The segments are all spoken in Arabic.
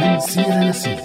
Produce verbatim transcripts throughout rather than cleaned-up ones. من سيرة لسيرة.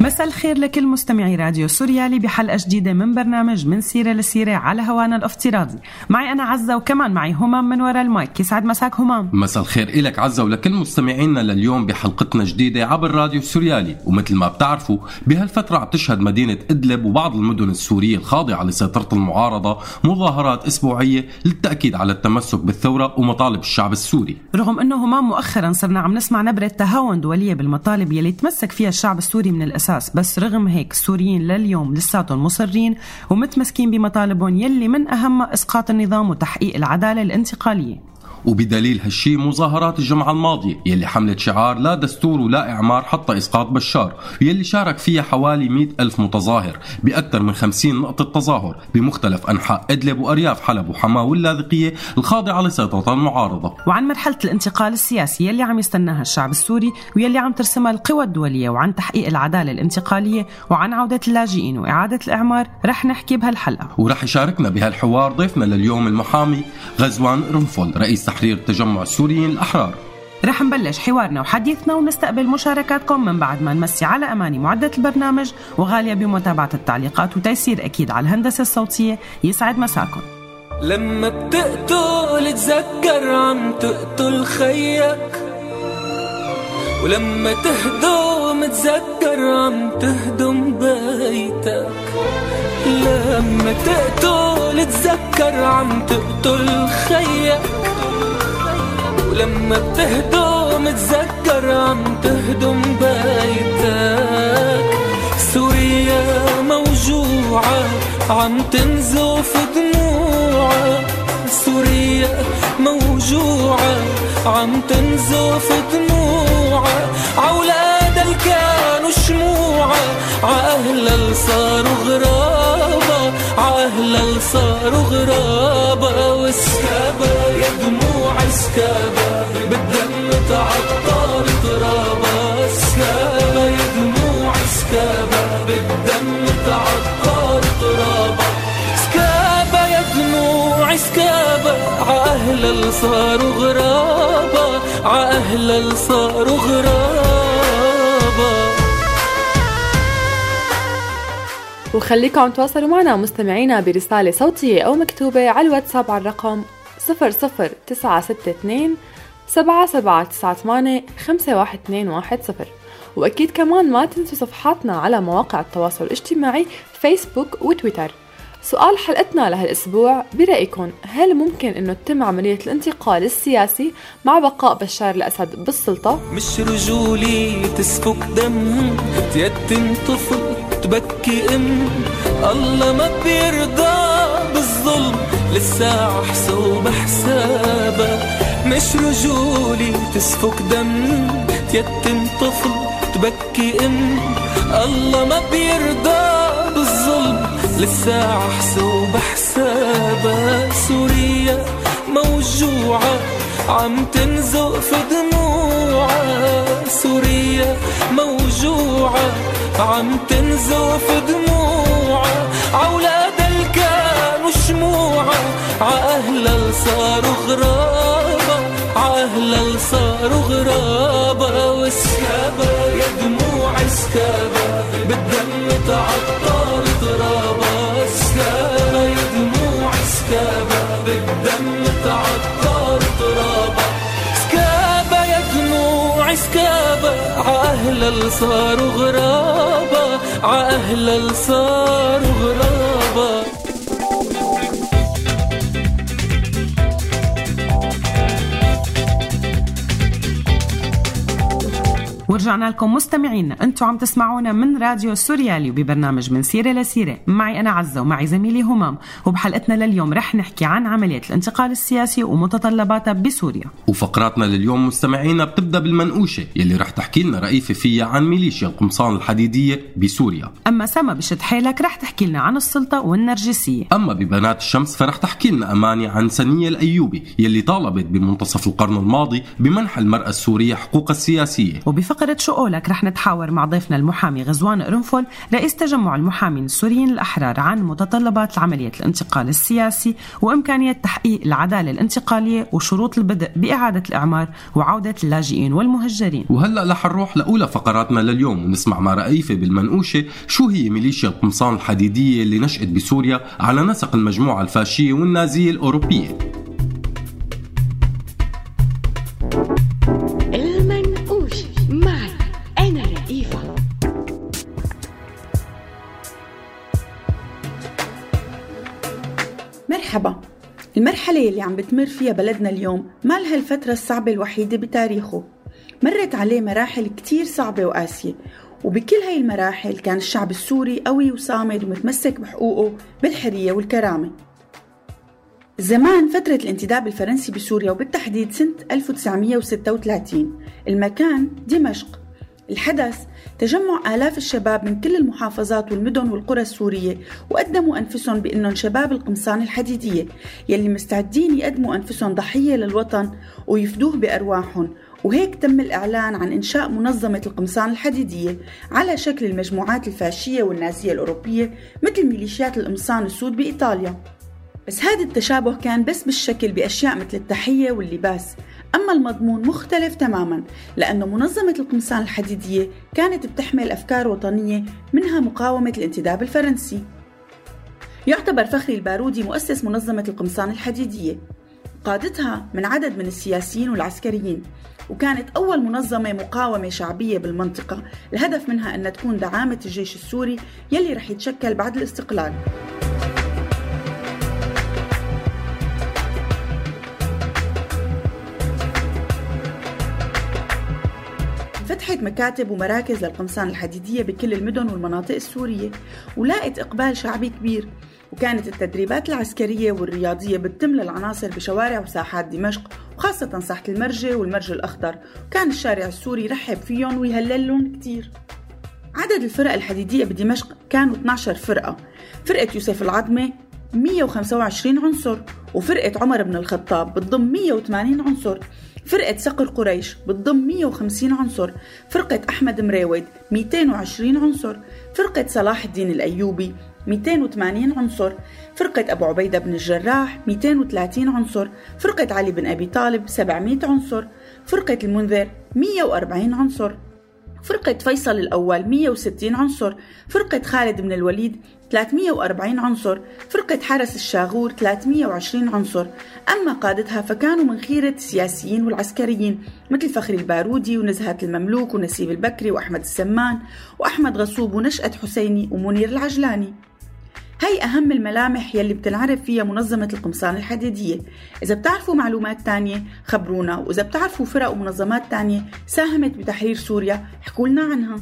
مساء الخير لكل مستمعي راديو سوريالي بحلقة جديدة من برنامج من سيرة لسيرة على هوانا الافتراضي. معي أنا عزة وكمان معي همام من وراء المايك. يسعد مساك همام. مساء الخير إلك عزة ولكل مستمعينا لليوم بحلقتنا جديدة عبر راديو سوريالي. ومثل ما بتعرفوا بهالفترة عم تشهد مدينة إدلب وبعض المدن السورية الخاضعة لسيطرة المعارضة مظاهرات أسبوعية للتأكيد على التمسك بالثورة ومطالب الشعب السوري. رغم أنه همام مؤخرا صرنا عم نسمع نبرة تهاون دولية بالمطالب يلي تمسك فيها الشعب السوري من الأساس، بس رغم هيك السوريين لليوم لساتهم مصرين ومتمسكين بمطالبهم يلي من أهمها إسقاط النظام وتحقيق العدالة الانتقالية. وبدليل هالشي مظاهرات الجمعة الماضية يلي حملت شعار لا دستور ولا إعمار حتى إسقاط بشار، يلي شارك فيها حوالي مئة ألف متظاهر بأكثر من خمسين نقطة تظاهر بمختلف أنحاء إدلب وأرياف حلب وحماة واللاذقية الخاضعة لسيطرة المعارضة. وعن مرحلة الانتقال السياسي يلي عم يستناها الشعب السوري ويلي عم ترسمها القوى الدولية، وعن تحقيق العدالة الانتقالية، وعن عودة اللاجئين وإعادة الإعمار رح نحكي بهالحلقة. ورح يشاركنا بهالحوار ضيفنا لليوم المحامي غزوان قرنفل رئيس تحرير تجمع السوريين الأحرار. رح نبلش حوارنا وحديثنا ونستقبل مشاركاتكم من بعد ما نمسي على أماني معدة البرنامج وغالية بمتابعة التعليقات وتيسير أكيد على الهندسة الصوتية. يسعد مساكم. لما بتقتل تذكر عم تقتل خيك، ولما تهدم تذكر عم تهدم بيتك. لما تقتل تذكر عم تقتل خيك، ولما بتهدم تذكر عم تهدم بيتك. سوريا موجوعة عم تنزف دموعها، سوريا موجوعة عم تنزف دموعها. عولاد الكانوا شموعة، عأهلال صاروا غرابة، عأهلال صاروا غرابة. والسكابة يا دموع سكابة بالدم تعطر ترابة، سكابة يا دموع سكابة بالدم تعطر ترابة. سكابة يا دموع سكابة، عأهلال صاروا غرابة، عأهلال صاروا غرابة. وخليكم عم تواصلوا معنا مستمعينا برسالة صوتية أو مكتوبة على الواتساب على الرقم صفر صفر تسعة ستة اثنين سبعة سبعة تسعة ثمانية خمسة واحد اثنين واحد صفر. وأكيد كمان ما تنسوا صفحاتنا على مواقع التواصل الاجتماعي فيسبوك وتويتر. سؤال حلقتنا لهالأسبوع، برأيكم هل ممكن إنه تتم عملية الانتقال السياسي مع بقاء بشار الأسد بالسلطة؟ مش رجولي تسفك دم، تيتم طفل تبكي أم، الله ما بيرضى بالظلم لسه حسوب حسابه. مش رجولي تسفك دم، تيتم طفل تبكي أم، الله ما بيرضى بالظلم لسه حسوب حسابه. سوريا موجوعة عم تنزق في دموعها، سوريا موجوعة عم تنزق في دموعها. عولاد الكانوا شموعة، عأهلال صاروا غرابة، عأهلال صاروا غرابة. وسكابة يا دموع سكابة بالدم تعطر ترابة، سكابة يا دموع سكابة بالدم تعطر ترابة. سكابة يا دموع سكابة، عأهلال صاروا غرابة، عأهلال صاروا غرابة. ورجعنا لكم مستمعين، أنتوا عم تسمعونا من راديو سوريالي وببرنامج من سيرة لسيرة. معي أنا عزة ومعي زميلي همام، وبحلقتنا لليوم رح نحكي عن عملية الانتقال السياسي ومتطلباتها بسوريا. وفقراتنا لليوم مستمعينا بتبدأ بالمنقوشة يلي رح تحكي لنا رئيفة فيها عن ميليشيا القمصان الحديدية بسوريا. أما سما بشد حيلك رح تحكي لنا عن السلطة والنرجسية. أما ببنات الشمس فرح تحكي لنا أماني عن سنية الأيوبي يلي طالبت بمنتصف القرن الماضي بمنح المرأة السورية حقوقها السياسية. وبفقرة فقرة شو قولك رح نتحاور مع ضيفنا المحامي غزوان قرنفل رئيس تجمع المحامين السوريين الأحرار عن متطلبات عملية الانتقال السياسي وإمكانية تحقيق العدالة الانتقالية وشروط البدء بإعادة الإعمار وعودة اللاجئين والمهجرين. وهلأ رح نروح لأولى فقراتنا لليوم ونسمع مع رئيفة بالمنقوشة شو هي ميليشيا القمصان الحديدية اللي نشأت بسوريا على نسق المجموعة الفاشية والنازية الأوروبية. مرحبا. المرحلة اللي عم بتمر فيها بلدنا اليوم ما لها الفترة الصعبة الوحيدة بتاريخه، مرت عليه مراحل كتير صعبة وقاسية، وبكل هاي المراحل كان الشعب السوري قوي وصامد ومتمسك بحقوقه بالحرية والكرامة. زمان فترة الانتداب الفرنسي بسوريا وبالتحديد سنة ألف وتسعمية وستة وثلاثين، المكان دمشق. الحدث تجمع آلاف الشباب من كل المحافظات والمدن والقرى السورية وقدموا أنفسهم بأنهم شباب القمصان الحديدية يلي مستعدين يقدموا أنفسهم ضحية للوطن ويفدوه بأرواحهم، وهيك تم الإعلان عن إنشاء منظمة القمصان الحديدية على شكل المجموعات الفاشية والنازية الأوروبية مثل ميليشيات القمصان السود بإيطاليا. بس هذا التشابه كان بس بالشكل بأشياء مثل التحية واللباس، أما المضمون مختلف تماماً، لأن منظمة القمصان الحديدية كانت بتحمل أفكار وطنية منها مقاومة الانتداب الفرنسي. يعتبر فخري البارودي مؤسس منظمة القمصان الحديدية، قادتها من عدد من السياسيين والعسكريين، وكانت أول منظمة مقاومة شعبية بالمنطقة، الهدف منها أن تكون دعامة الجيش السوري يلي رح يتشكل بعد الاستقلال. فتحت مكاتب ومراكز للقمصان الحديدية بكل المدن والمناطق السورية ولاقت إقبال شعبي كبير، وكانت التدريبات العسكرية والرياضية بتتم للعناصر بشوارع وساحات دمشق وخاصة ساحة المرجة والمرج الأخضر، وكان الشارع السوري رحب فيهم ويهللهم كتير. عدد الفرق الحديدية بدمشق كانوا اثني عشر فرقة، فرقة يوسف العظمة مية وخمسة وعشرين عنصر، وفرقة عمر بن الخطاب بتضم مية وثمانين عنصر، فرقة صقر قريش بتضم مية وخمسين عنصر، فرقة أحمد مريود مئتين وعشرين عنصر، فرقة صلاح الدين الأيوبي مئتين وثمانين عنصر، فرقة أبو عبيدة بن الجراح مئتين وثلاثين عنصر، فرقة علي بن أبي طالب سبعمية عنصر، فرقة المنذر مية وأربعين عنصر، فرقة فيصل الأول مية وستين عنصر، فرقة خالد بن الوليد ثلاثمية وأربعين عنصر، فرقة حرس الشاغور ثلاثمية وعشرين عنصر، أما قادتها فكانوا من خيرة السياسيين والعسكريين مثل فخري البارودي ونزهات المملوك ونسيب البكري وأحمد السمان وأحمد غصوب ونشأة حسيني ومنير العجلاني. هي أهم الملامح يلي بتنعرف فيها منظمة القمصان الحديدية. إذا بتعرفوا معلومات تانية خبرونا، وإذا بتعرفوا فرق ومنظمات تانية ساهمت بتحرير سوريا حكولنا عنها.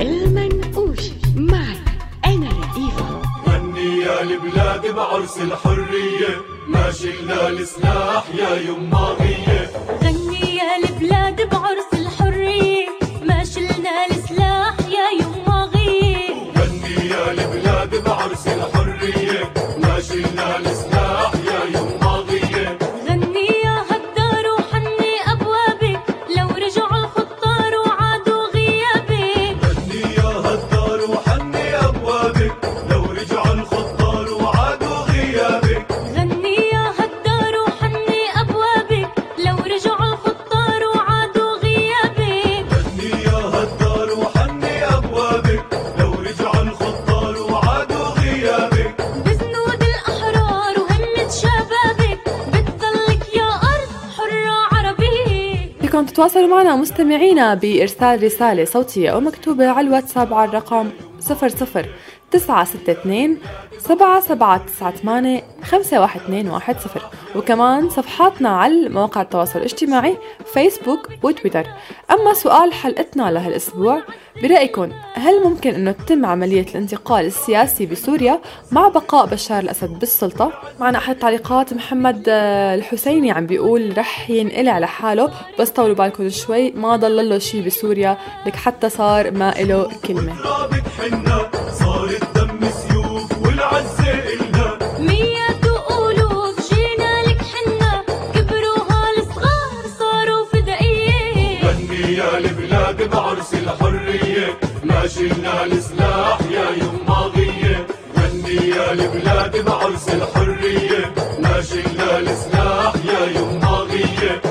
المنقوشة معي أنا رئيفة. غني يا البلاد بعرس الحرية، ما شلنا السلاح يا يماغية. غني يا البلاد بعرس الحرية، ما شلنا السلاح يا يماغية. غني يا البلاد بعرس الحرية، ما شلنا السلاح يا يماغية. تواصلوا معنا مستمعينا بإرسال رسالة صوتية أو مكتوبة على الواتساب على الرقم صفر صفر تسعة ستة اثنين سبعة سبعة تسعة ثمانية خمسة واحد اثنين واحد صفر، وكمان صفحاتنا على مواقع التواصل الاجتماعي فيسبوك وتويتر. أما سؤال حلقتنا لهالأسبوع، برأيكم هل ممكن أنه تتم عملية الانتقال السياسي بسوريا مع بقاء بشار الأسد بالسلطة؟ معنا أحد التعليقات محمد الحسيني عم بيقول رح ينقل على حاله، بس طولوا بالكم شوي ما ضل له شي بسوريا، لك حتى صار ما إله كلمة. مية تقولوا جينا لك حنا كبروا هالس عرس الحرية ما شلنا السلاح يا يماضية. غني يا البلاد بعرس الحرية ما شلنا السلاح يا يماضية.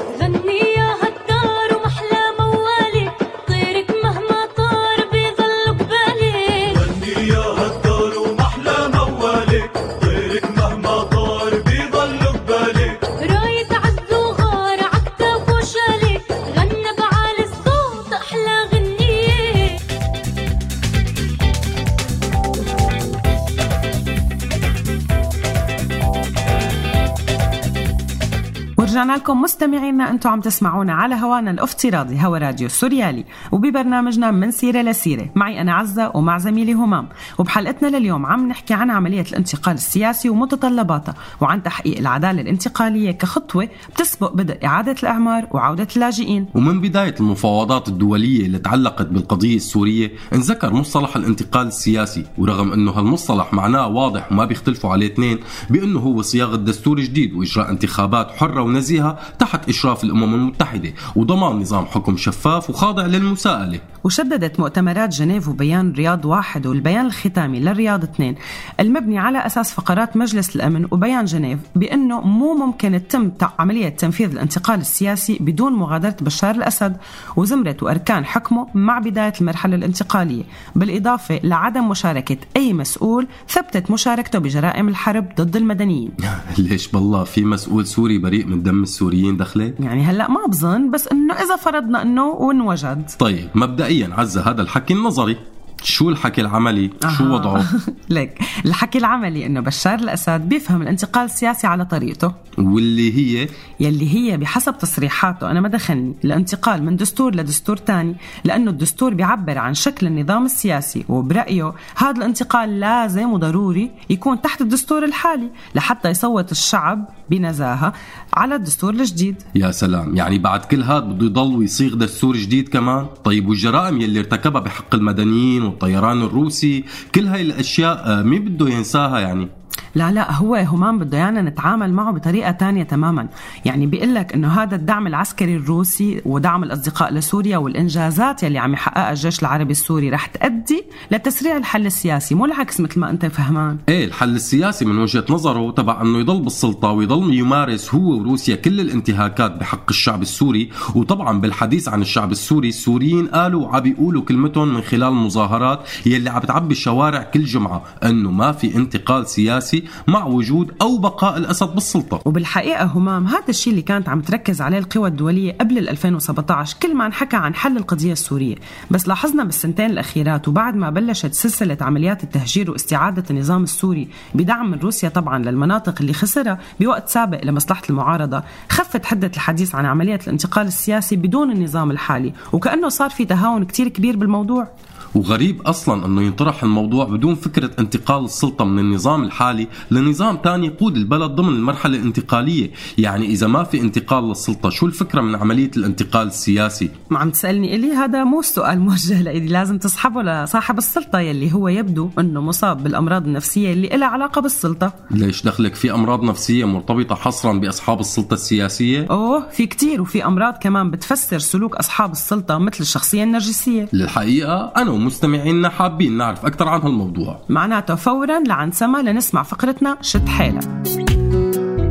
رجعنا لكم مستمعينا، أنتم عم تسمعونا على هوانا الافتراضي هوا راديو سوريالي وببرنامجنا من سيرة لسيرة، معي أنا عزة ومع زميلي همام. وبحلقتنا لليوم عم نحكي عن عملية الانتقال السياسي ومتطلباتها، وعن تحقيق العدالة الانتقالية كخطوة بتسبق بدء إعادة الأعمار وعودة اللاجئين. ومن بداية المفاوضات الدولية اللي تعلقت بالقضية السورية انذكر مصطلح الانتقال السياسي، ورغم أنه هالمصطلح معناه واضح وما بيختلفوا عليه اثنين بأنه هو صياغة دستور جديد وإجراء انتخابات حرة ونزيهة تحت إشراف الأمم المتحدة وضمان نظام حكم شفاف وخاضع للمساءلة. وشددت مؤتمرات جنيف وبيان رياض واحد والبيان الختامي للرياض اثنين المبني على أساس فقرات مجلس الأمن وبيان جنيف بأنه مو ممكن تتم عملية تنفيذ الانتقال السياسي بدون مغادرة بشار الأسد وزمرة وأركان حكمه مع بداية المرحلة الانتقالية، بالإضافة لعدم مشاركة أي مسؤول ثبتت مشاركته بجرائم الحرب ضد المدنيين. ليش بالله في مسؤول سوري بريء من دم السوريين دخله؟ يعني هلأ ما بظن، بس إنه إذا فرضنا إنه ونوجد. طيب مبدئيا عزة، هذا الحكي النظري، شو الحكي العملي؟ أه. شو وضعه؟ لك الحكي العملي إنه بشار الأسد بيفهم الانتقال السياسي على طريقته، واللي هي يلي هي بحسب تصريحاته، أنا ما دخلني، الانتقال من دستور لدستور تاني، لأنه الدستور بيعبر عن شكل النظام السياسي، وبرأيه هذا الانتقال لازم وضروري يكون تحت الدستور الحالي لحتى يصوت الشعب بنزاهة على الدستور الجديد. يا سلام، يعني بعد كل هذا بده يضل يصيغ دستور جديد كمان؟ طيب والجرائم يلي ارتكبها بحق المدنيين والطيران الروسي، كل هاي الأشياء مين بده ينساها يعني؟ لا لا، هو همام بده يعني نتعامل معه بطريقة تانية تماما. يعني بيقلك انه هذا الدعم العسكري الروسي ودعم الاصدقاء لسوريا والانجازات يلي عم يحققها الجيش العربي السوري رح تؤدي لتسريع الحل السياسي، مو العكس مثل ما انت فهمان. ايه الحل السياسي من وجهة نظره تبع انه يضل بالسلطة ويضل يمارس هو وروسيا كل الانتهاكات بحق الشعب السوري. وطبعا بالحديث عن الشعب السوري، السوريين قالوا وعم بيقولوا كلمتهم من خلال مظاهرات يلي عم تعبي الشوارع كل جمعة انه ما في انتقال سياسي مع وجود أو بقاء الأسد بالسلطة. وبالحقيقة همام هذا الشيء اللي كانت عم تركز عليه القوى الدولية قبل ألفين وسبعطعش كل ما نحكى عن حل القضية السورية، بس لاحظنا بالسنتين الأخيرات وبعد ما بلشت سلسلة عمليات التهجير واستعادة النظام السوري بدعم من روسيا طبعا للمناطق اللي خسرها بوقت سابق لمصلحة المعارضة، خفت حدة الحديث عن عملية الانتقال السياسي بدون النظام الحالي، وكأنه صار في تهاون كتير كبير بالموضوع. وغريب أصلا أنه ينطرح الموضوع بدون فكرة انتقال السلطة من النظام الحالي لنظام تاني يقود البلد ضمن المرحلة الانتقالية. يعني إذا ما في انتقال للسلطة، شو الفكرة من عملية الانتقال السياسي؟ ما عم تسألني إلي، هذا مو سؤال موجه لإلي، لازم تسحبه لصاحب السلطة يلي هو يبدو أنه مصاب بالأمراض النفسية اللي إلها علاقة بالسلطة. ليش دخلك في أمراض نفسية مرتبطة حصرا بأصحاب السلطة السياسية؟ أوه في كتير، وفي أمراض كمان بتفسر سلوك أصحاب السلطة مثل الشخصية النرجسية. للحقيقة أنا مستمعينا حابين نعرف أكثر عن هالموضوع، معناته فورا لعن سما لنسمع فقرتنا شد حيلك.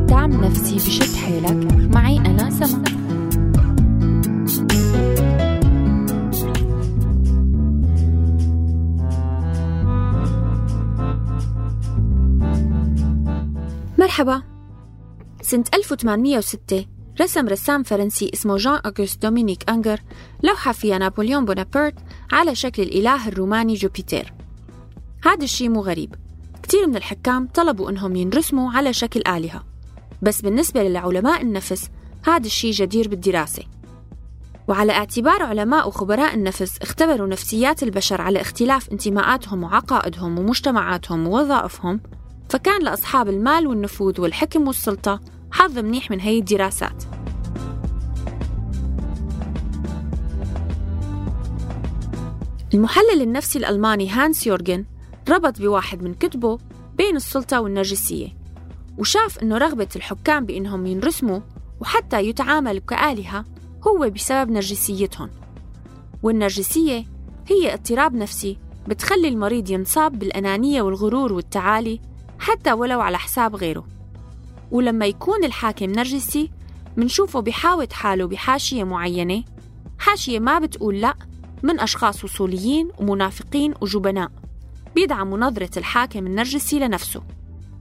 دعم نفسي بشد حيلك، معي أنا سما. مرحبا. سنة ألف وثمانمية وستة رسم رسام فرنسي اسمه جان أوجست دومينيك أنغر لوحة فيها نابليون بونابرت على شكل الإله الروماني جوبيتر. هذا الشيء مو غريب، كتير من الحكام طلبوا أنهم ينرسموا على شكل آلهة، بس بالنسبة للعلماء النفس هذا الشيء جدير بالدراسة. وعلى اعتبار علماء وخبراء النفس اختبروا نفسيات البشر على اختلاف انتماءاتهم وعقائدهم ومجتمعاتهم ووظائفهم، فكان لأصحاب المال والنفوذ والحكم والسلطة حظ منيح من هاي الدراسات. المحلل النفسي الألماني هانس يورغن ربط بواحد من كتبه بين السلطة والنرجسية، وشاف أنه رغبة الحكام بأنهم ينرسموا وحتى يتعاملوا كآلهة هو بسبب نرجسيتهم، والنرجسية هي اضطراب نفسي بتخلي المريض ينصاب بالأنانية والغرور والتعالي حتى ولو على حساب غيره. ولما يكون الحاكم نرجسي منشوفه بيحاوط حاله بحاشية معينة، حاشية ما بتقول لأ، من أشخاص وصوليين ومنافقين وجبناء بيدعموا نظرة الحاكم النرجسي لنفسه.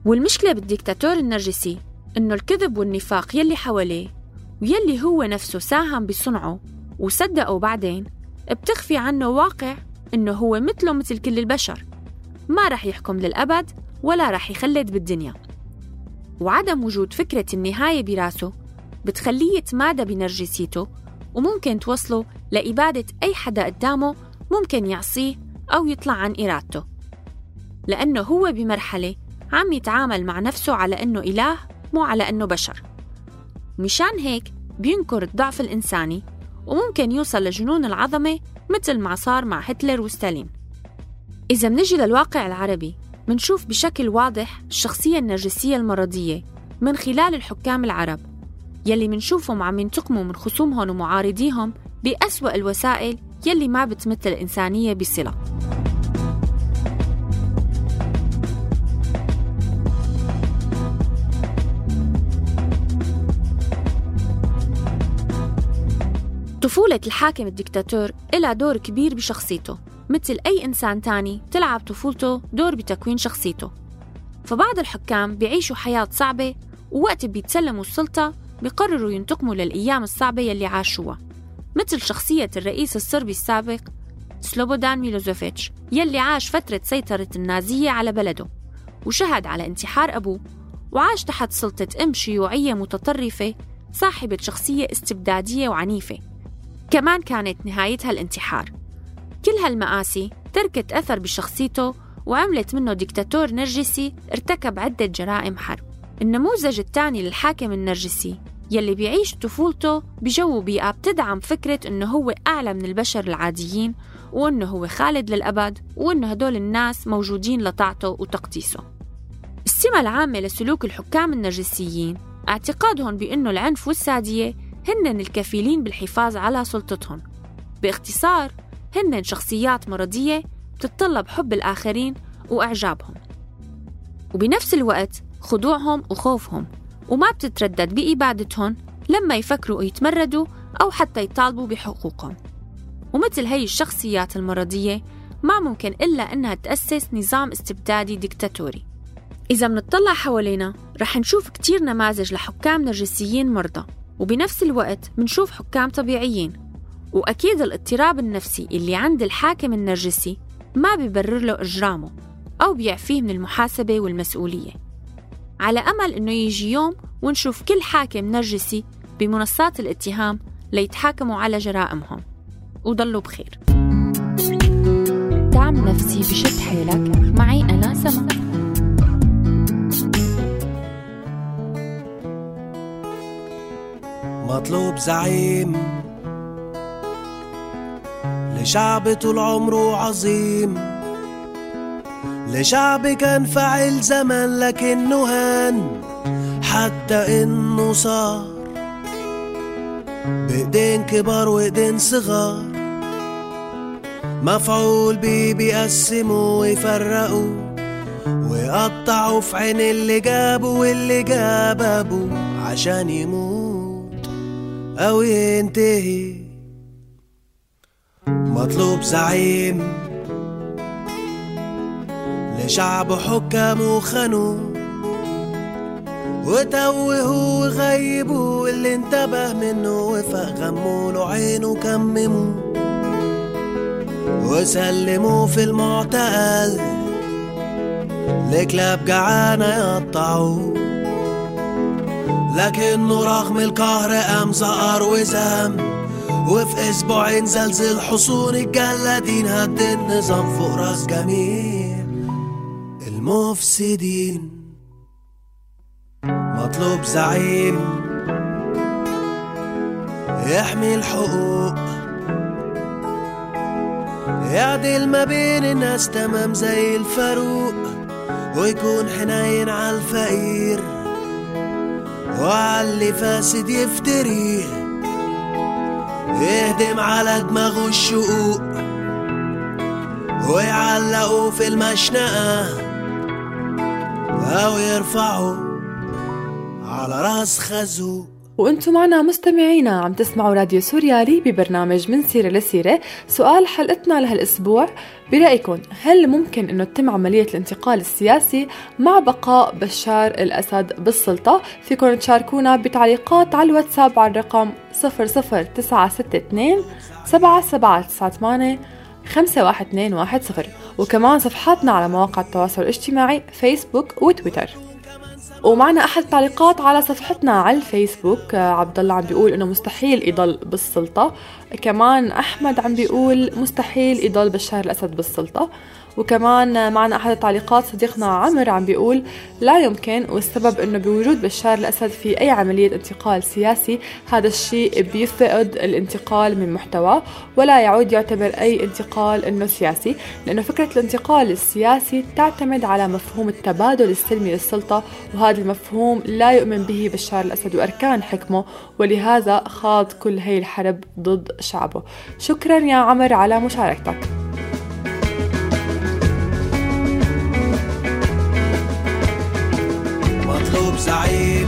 والمشكلة بالديكتاتور النرجسي إنه الكذب والنفاق يلي حواليه ويلي هو نفسه ساهم بصنعه وصدقه بعدين بتخفي عنه واقع إنه هو مثله مثل كل البشر، ما رح يحكم للأبد ولا رح يخلد بالدنيا. وعدم وجود فكرة النهاية براسه بتخليه يتمادى بنرجسيته وممكن توصله لإبادة أي حدا قدامه ممكن يعصيه أو يطلع عن إرادته، لأنه هو بمرحلة عم يتعامل مع نفسه على أنه إله مو على أنه بشر. مشان هيك بينكر الضعف الإنساني وممكن يوصل لجنون العظمة مثل ما صار مع هتلر وستالين. إذا منجي للواقع العربي منشوف بشكل واضح الشخصية النرجسية المرضية من خلال الحكام العرب يلي منشوفهم عم ينتقموا من خصومهم ومعارضيهم بأسوأ الوسائل يلي ما بتمثل الإنسانية بصلة. طفولة الحاكم الدكتاتور إلها دور كبير بشخصيته، مثل أي إنسان تاني تلعب طفولته دور بتكوين شخصيته. فبعض الحكام بيعيشوا حياة صعبة، ووقت بيتسلموا السلطة بيقرروا ينتقموا للأيام الصعبة يلي عاشوها، مثل شخصية الرئيس الصربي السابق سلوبودان ميلوزيفيتش يلي عاش فترة سيطرة النازية على بلده وشهد على انتحار أبوه، وعاش تحت سلطة أم شيوعية متطرفة صاحبة شخصية استبدادية وعنيفة، كمان كانت نهايتها الانتحار. كل هالمآسي تركت أثر بشخصيته وعملت منه ديكتاتور نرجسي ارتكب عدة جرائم حرب. النموذج الثاني للحاكم النرجسي يلي بيعيش طفولته بجو بيئة بتدعم فكرة إنه هو أعلى من البشر العاديين، وإنه هو خالد للأبد، وإنه هدول الناس موجودين لطاعته وتقديسه. السمة العامة لسلوك الحكام النرجسيين اعتقادهم بأنه العنف والسادية هنن الكفيلين بالحفاظ على سلطتهم. باختصار هنن شخصيات مرضية بتتطلب حب الآخرين وإعجابهم، وبنفس الوقت خضوعهم وخوفهم، وما بتتردد بإبادتهم لما يفكروا يتمردوا أو حتى يطالبوا بحقوقهم. ومثل هاي الشخصيات المرضية ما ممكن إلا أنها تأسس نظام استبدادي ديكتاتوري. إذا منطلع حوالينا رح نشوف كتير نماذج لحكام نرجسيين مرضى، وبنفس الوقت منشوف حكام طبيعيين. وأكيد الاضطراب النفسي اللي عند الحاكم النرجسي ما بيبرر له إجرامه أو بيعفيه من المحاسبة والمسؤولية. على أمل إنه يجي يوم ونشوف كل حاكم نرجسي بمنصات الاتهام ليتحاكموا على جرائمهم. وضلوا بخير. دعم نفسي بشد حيلك، معي أنا سما. مطلوب زعيم لشعب طول عمره عظيم، لشعب كان فاعل زمان لكنه هان حتى انه صار بايدين كبار وايدين صغار، مفعول بيه بيقسموا ويفرقوا ويقطعوا في عين اللي جابوا واللي جاب ابوه عشان يموت أو ينتهي. مطلوب زعيم لشعب حكامه وخانوه وتوهوه وغيبوه، اللي انتبه منه وفاق غموه له عينه كمموه وسلموه في المعتقل لكلاب جعانة يقطعوه، لكنه رغم القهر قام زقر وسام، وفي اسبوعين زلزل حصون الجلادين هد النظام فوق راس جميع المفسدين. مطلوب زعيم يحمي الحقوق، يعدل ما بين الناس تمام زي الفاروق، ويكون حنين على الفقير وعلى اللي فاسد يفتريه، يهدم على دماغه الشقوق ويعلقه في المشنقة أو يرفعه على راس خازوق. وانتم معنا مستمعينا عم تسمعوا راديو سوريالي ببرنامج من سيرة لسيرة. سؤال حلقتنا لهالاسبوع، برأيكم هل ممكن انه تتم عملية الانتقال السياسي مع بقاء بشار الأسد بالسلطة؟ فيكم تشاركونا بتعليقات على الواتساب على الرقم صفر صفر تسعة ستة اثنين سبعة سبعة تسعة ثمانية خمسة واحد اثنين واحد صفر، وكمان صفحاتنا على مواقع التواصل الاجتماعي فيسبوك وتويتر. ومعنا أحد التعليقات على صفحتنا على الفيسبوك، عبدالله عم بيقول إنه مستحيل يضل بالسلطة، كمان أحمد عم بيقول مستحيل يضل بشار الأسد بالسلطة، وكمان معنا أحد التعليقات صديقنا عمر عم بيقول لا يمكن، والسبب إنه بوجود بشار الأسد في أي عملية انتقال سياسي هذا الشيء بيفقد الانتقال من محتوى ولا يعود يعتبر أي انتقال إنه سياسي، لأنه فكرة الانتقال السياسي تعتمد على مفهوم التبادل السلمي للسلطة، وهذا المفهوم لا يؤمن به بشار الأسد وأركان حكمه، ولهذا خاض كل هاي الحرب ضد شعبه. شكرا يا عمر على مشاركتك. مطلوب زعيم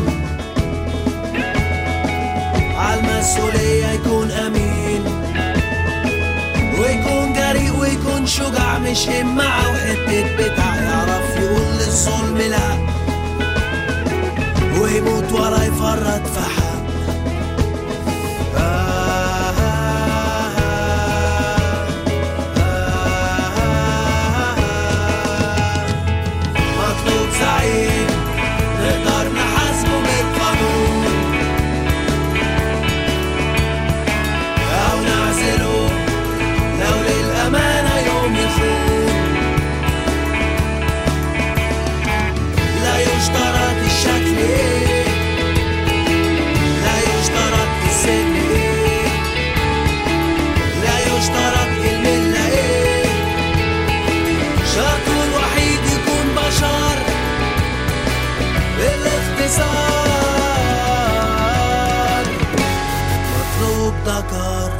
عالمسؤولية، يكون أمين ويكون جريء ويكون شجاع، مش همعه وحتة بتاع، يعرف يقول للظلم لا ويموت ولا يفرط في حق. آه آه آه آه آه مطلوب زعيم نقدر نحاسبه بالقانون أو نعزله لو للأمانة يوم يخون. لا يشترط الشكل، مطلوب ذكر.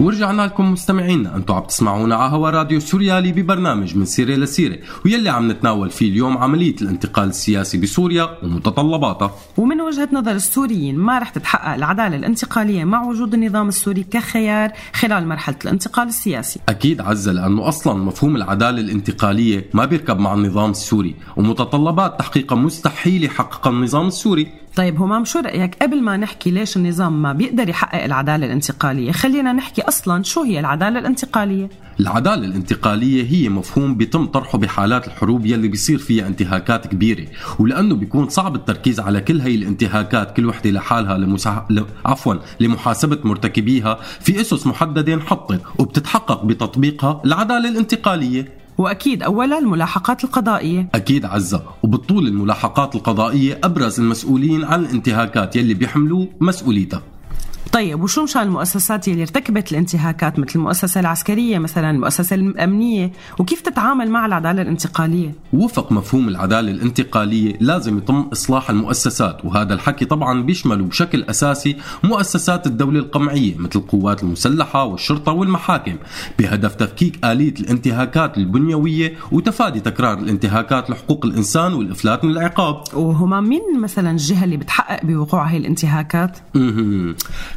ورجعنا لكم مستمعينا، انتم عم تسمعونا على هوا راديو سوريالي ببرنامج من سيرة لسيرة، ويلي عم نتناول فيه اليوم عملية الانتقال السياسي بسوريا ومتطلباتها. ومن وجهة نظر السوريين ما رح تتحقق العدالة الانتقالية مع وجود النظام السوري كخيار خلال مرحلة الانتقال السياسي. أكيد عزة، لأنه أصلا مفهوم العدالة الانتقالية ما بيركب مع النظام السوري، ومتطلبات تحقيقها مستحيل يحققها النظام السوري. طيب همام، شو رأيك قبل ما نحكي ليش النظام ما بيقدر يحقق العدالة الانتقالية، خلينا نحكي أصلاً شو هي العدالة الانتقالية؟ العدالة الانتقالية هي مفهوم بيتم طرحه بحالات الحروب يلي بيصير فيها انتهاكات كبيرة، ولأنه بيكون صعب التركيز على كل هاي الانتهاكات كل وحدة لحالها لمسا... ل... عفواً لمحاسبة مرتكبيها، في أسس محددة انحطت وبتتحقق بتطبيقها العدالة الانتقالية. وأكيد أولا الملاحقات القضائية. أكيد عزة، وبالطول الملاحقات القضائية أبرز المسؤولين عن الانتهاكات يلي بيحملوا مسؤوليتها. طيب وشو مشان المؤسسات يلي ارتكبت الانتهاكات مثل المؤسسة العسكرية مثلا، المؤسسة الأمنية، وكيف تتعامل مع العدالة الانتقالية؟ وفق مفهوم العدالة الانتقالية لازم يتم إصلاح المؤسسات، وهذا الحكي طبعا بيشمل بشكل أساسي مؤسسات الدولة القمعية مثل القوات المسلحة والشرطة والمحاكم، بهدف تفكيك آلية الانتهاكات البنيوية وتفادي تكرار الانتهاكات لحقوق الإنسان والإفلات من العقاب. وهما مين مثلا الجهة اللي بتحقق بوقوع هاي الانتهاكات؟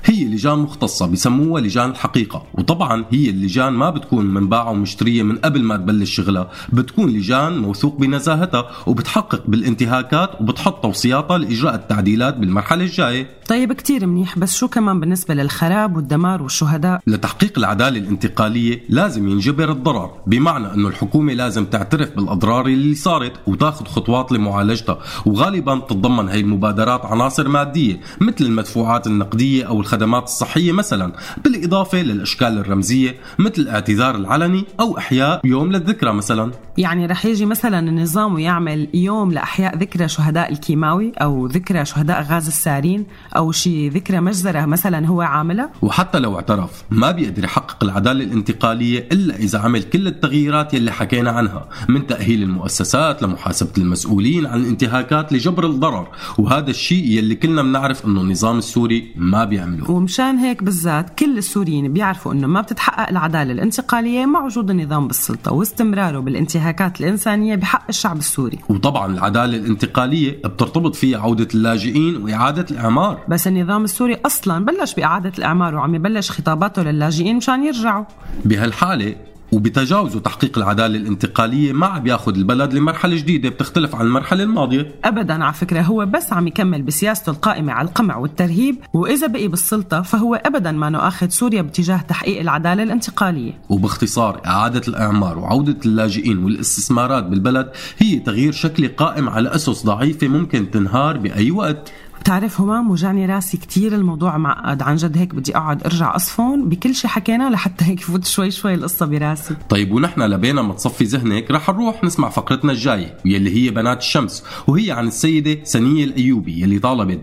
هي لجان مختصة بسموها لجان الحقيقة، وطبعا هي اللجان ما بتكون منباعة ومشترية من قبل ما تبلش شغلها، بتكون لجان موثوق بنزاهتها وبتحقق بالانتهاكات وبتحط توصياتها لإجراء التعديلات بالمرحلة الجاية. طيب كتير منيح، بس شو كمان بالنسبة للخراب والدمار والشهداء؟ لتحقيق العدالة الانتقالية لازم ينجبر الضرر، بمعنى أنه الحكومة لازم تعترف بالأضرار اللي صارت وتاخد خطوات لمعالجتها، وغالبا تتضمن هاي المبادرات عناصر مادية مثل المدفوعات النقدية أو الخ الخدمات الصحية مثلا، بالإضافة للأشكال الرمزية مثل الاعتذار العلني أو إحياء يوم للذكرى مثلا. يعني رح يجي مثلا النظام ويعمل يوم لأحياء ذكرى شهداء الكيماوي أو ذكرى شهداء غاز السارين أو شي ذكرى مجزرة مثلا هو عاملة. وحتى لو اعترف ما بيقدر يحقق العدالة الانتقالية إلا إذا عمل كل التغييرات يلي حكينا عنها، من تأهيل المؤسسات لمحاسبة المسؤولين عن الانتهاكات لجبر الضرر، وهذا الشيء يلي كلنا بنعرف إنه النظام السوري ما بيعمله. ومشان هيك بالذات كل السوريين بيعرفوا إنه ما بتتحقق العدالة الانتقالية مع وجود النظام بالسلطة واستمراره بالانتهاكات الإنسانية بحق الشعب السوري. وطبعا العدالة الانتقالية بترتبط فيها عودة اللاجئين وإعادة الإعمار، بس النظام السوري أصلا بلش بإعادة الإعمار وعم يبلش خطاباته للاجئين مشان يرجعوا. بهالحالة وبتجاوزوا تحقيق العدالة الانتقالية ما عم ياخذ البلد لمرحلة جديدة بتختلف عن المرحلة الماضية أبدا. على فكرة هو بس عم يكمل بسياسته القائمة على القمع والترهيب، وإذا بقي بالسلطة فهو أبدا ما نؤاخذ سوريا باتجاه تحقيق العدالة الانتقالية. وباختصار إعادة الإعمار وعودة اللاجئين والاستثمارات بالبلد هي تغيير شكلي قائم على أسس ضعيفة ممكن تنهار بأي وقت. بتعرف همام وجعني راسي كتير، الموضوع معقد عن جد، هيك بدي أقعد أرجع أصفون بكل شي حكينا لحتى هيك فوت شوي شوي القصة براسي. طيب ونحن لبينا ما تصفي ذهنك رح نروح نسمع فقرتنا الجاية يلي هي بنات الشمس، وهي عن السيدة سنية الأيوبي يلي طالبت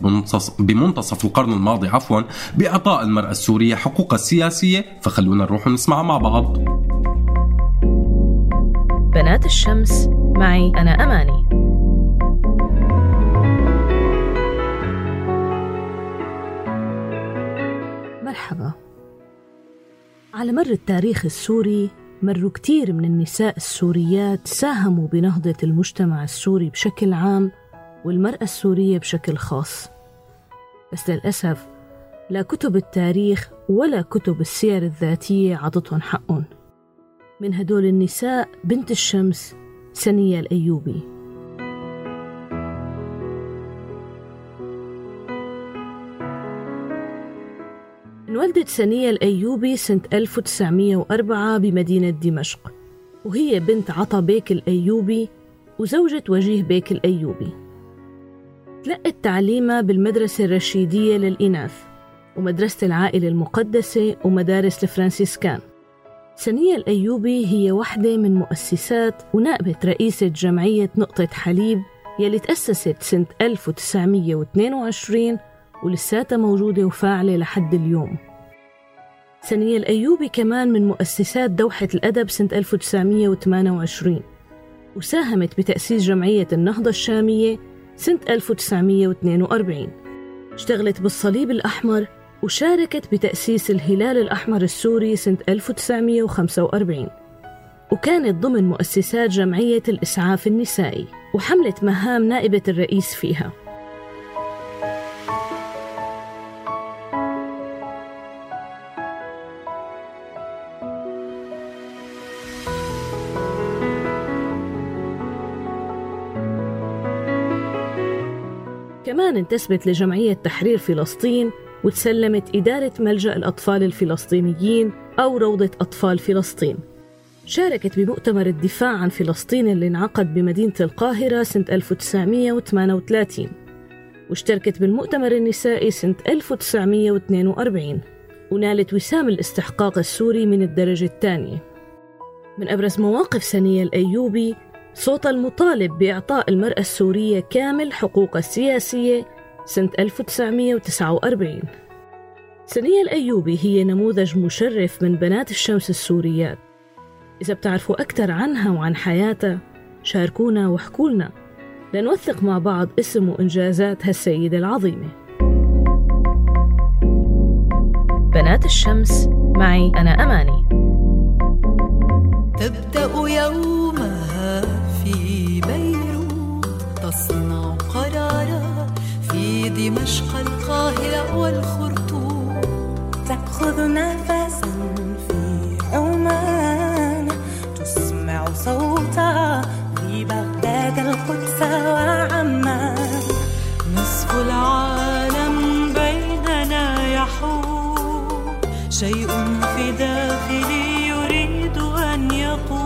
بمنتصف القرن الماضي عفوا بإعطاء المرأة السورية حقوقها السياسية، فخلونا نروح نسمعها مع بعض. بنات الشمس، معي أنا أماني. مرحبا. على مر التاريخ السوري مروا كتير من النساء السوريات ساهموا بنهضة المجتمع السوري بشكل عام والمرأة السورية بشكل خاص، بس للأسف لا كتب التاريخ ولا كتب السير الذاتية عطتهم حقهم. من هدول النساء بنت الشمس سنية الأيوبي. انولدت سنية الأيوبي سنة ألف وتسعمية وأربعة بمدينة دمشق، وهي بنت عطا بيك الأيوبي وزوجة وجيه بيك الأيوبي. تلقت تعليمها بالمدرسة الرشيدية للإناث ومدرسة العائلة المقدسة ومدارس الفرنسيسكان. سنية الأيوبي هي واحدة من مؤسسات ونائبة رئيسة جمعية نقطة حليب يلي تأسست سنة ألف وتسعمية واثنين وعشرين ولساتها موجودة وفاعلة لحد اليوم. سنية الأيوبي كمان من مؤسسات دوحة الأدب سنة ألف وتسعمية وثمانية وعشرين، وساهمت بتأسيس جمعية النهضة الشامية سنة ألف وتسعمية واثنين وأربعين. اشتغلت بالصليب الأحمر وشاركت بتأسيس الهلال الأحمر السوري سنة ألف وتسعمية وخمسة وأربعين، وكانت ضمن مؤسسات جمعية الإسعاف النسائي وحملت مهام نائبة الرئيس فيها. كمان انتسبت لجمعية تحرير فلسطين وتسلمت إدارة ملجأ الأطفال الفلسطينيين أو روضة أطفال فلسطين. شاركت بمؤتمر الدفاع عن فلسطين اللي انعقد بمدينة القاهرة سنة ألف وتسعمية وثمانية وثلاثين، واشتركت بالمؤتمر النسائي سنة ألف وتسعمية واثنين وأربعين، ونالت وسام الاستحقاق السوري من الدرجة الثانية. من أبرز مواقف سنية الأيوبي صوت المطالب بإعطاء المرأة السورية كامل حقوقها السياسية سنة ألف وتسعمية وتسعة وأربعين. سنية الأيوبي هي نموذج مشرف من بنات الشمس السوريات. إذا بتعرفوا أكثر عنها وعن حياتها شاركونا وحكولنا لنوثق مع بعض اسم وإنجازات هالسيدة العظيمة. بنات الشمس، معي أنا أماني. تبدأ يومها في بيروت، تصنع قرارها في دمشق القاهرة والخرطوم، تأخذ نفسا في عمان، تسمع صوتها في بغداد القدس وعمان. نصف العالم بيننا يحول، شيء في داخلي يريد أن يقول.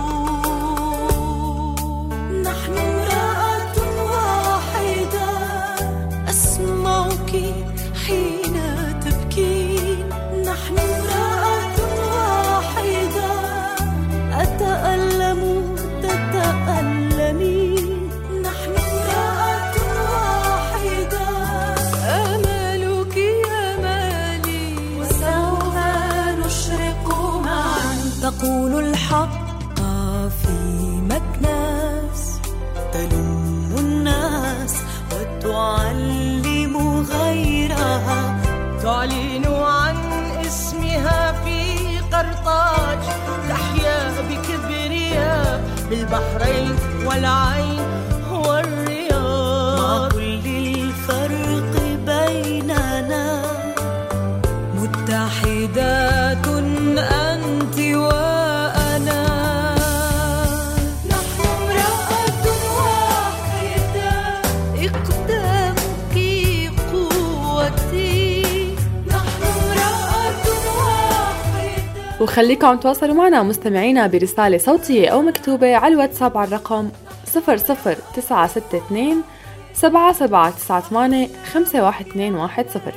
حين تبكي بالبحرين والعين والرياض. مع كل الفرق بيننا متحدات أنت وأنا، نحن امرأة واحدة، إقدامك قوتي، نحن امرأة واحدة. وخليكم عم تواصلوا معنا مستمعينا برسالة صوتية أو مكتوبة على الواتساب على الرقم صفر صفر تسعة ستة اثنين سبعة سبعة تسعة ثمانية خمسة واحد اثنين واحد صفر.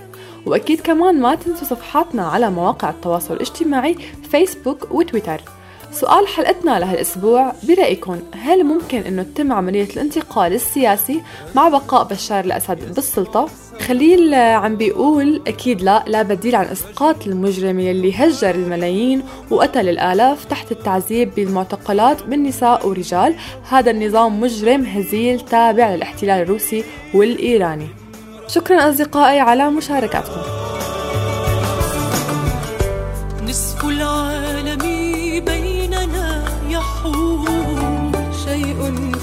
وأكيد كمان ما تنسوا صفحاتنا على مواقع التواصل الاجتماعي فيسبوك وتويتر. سؤال حلقتنا لهالأسبوع، برأيكم هل ممكن أنه تتم عملية الانتقال السياسي مع بقاء بشار الأسد بالسلطة؟ خليل عم بيقول أكيد لا، لا بديل عن إسقاط المجرم اللي هجر الملايين وقتل الآلاف تحت التعذيب بالمعتقلات من نساء ورجال. هذا النظام مجرم هزيل تابع للاحتلال الروسي والإيراني. شكراً أصدقائي على مشاركاتكم. نصف العالم بيننا يحول، شيء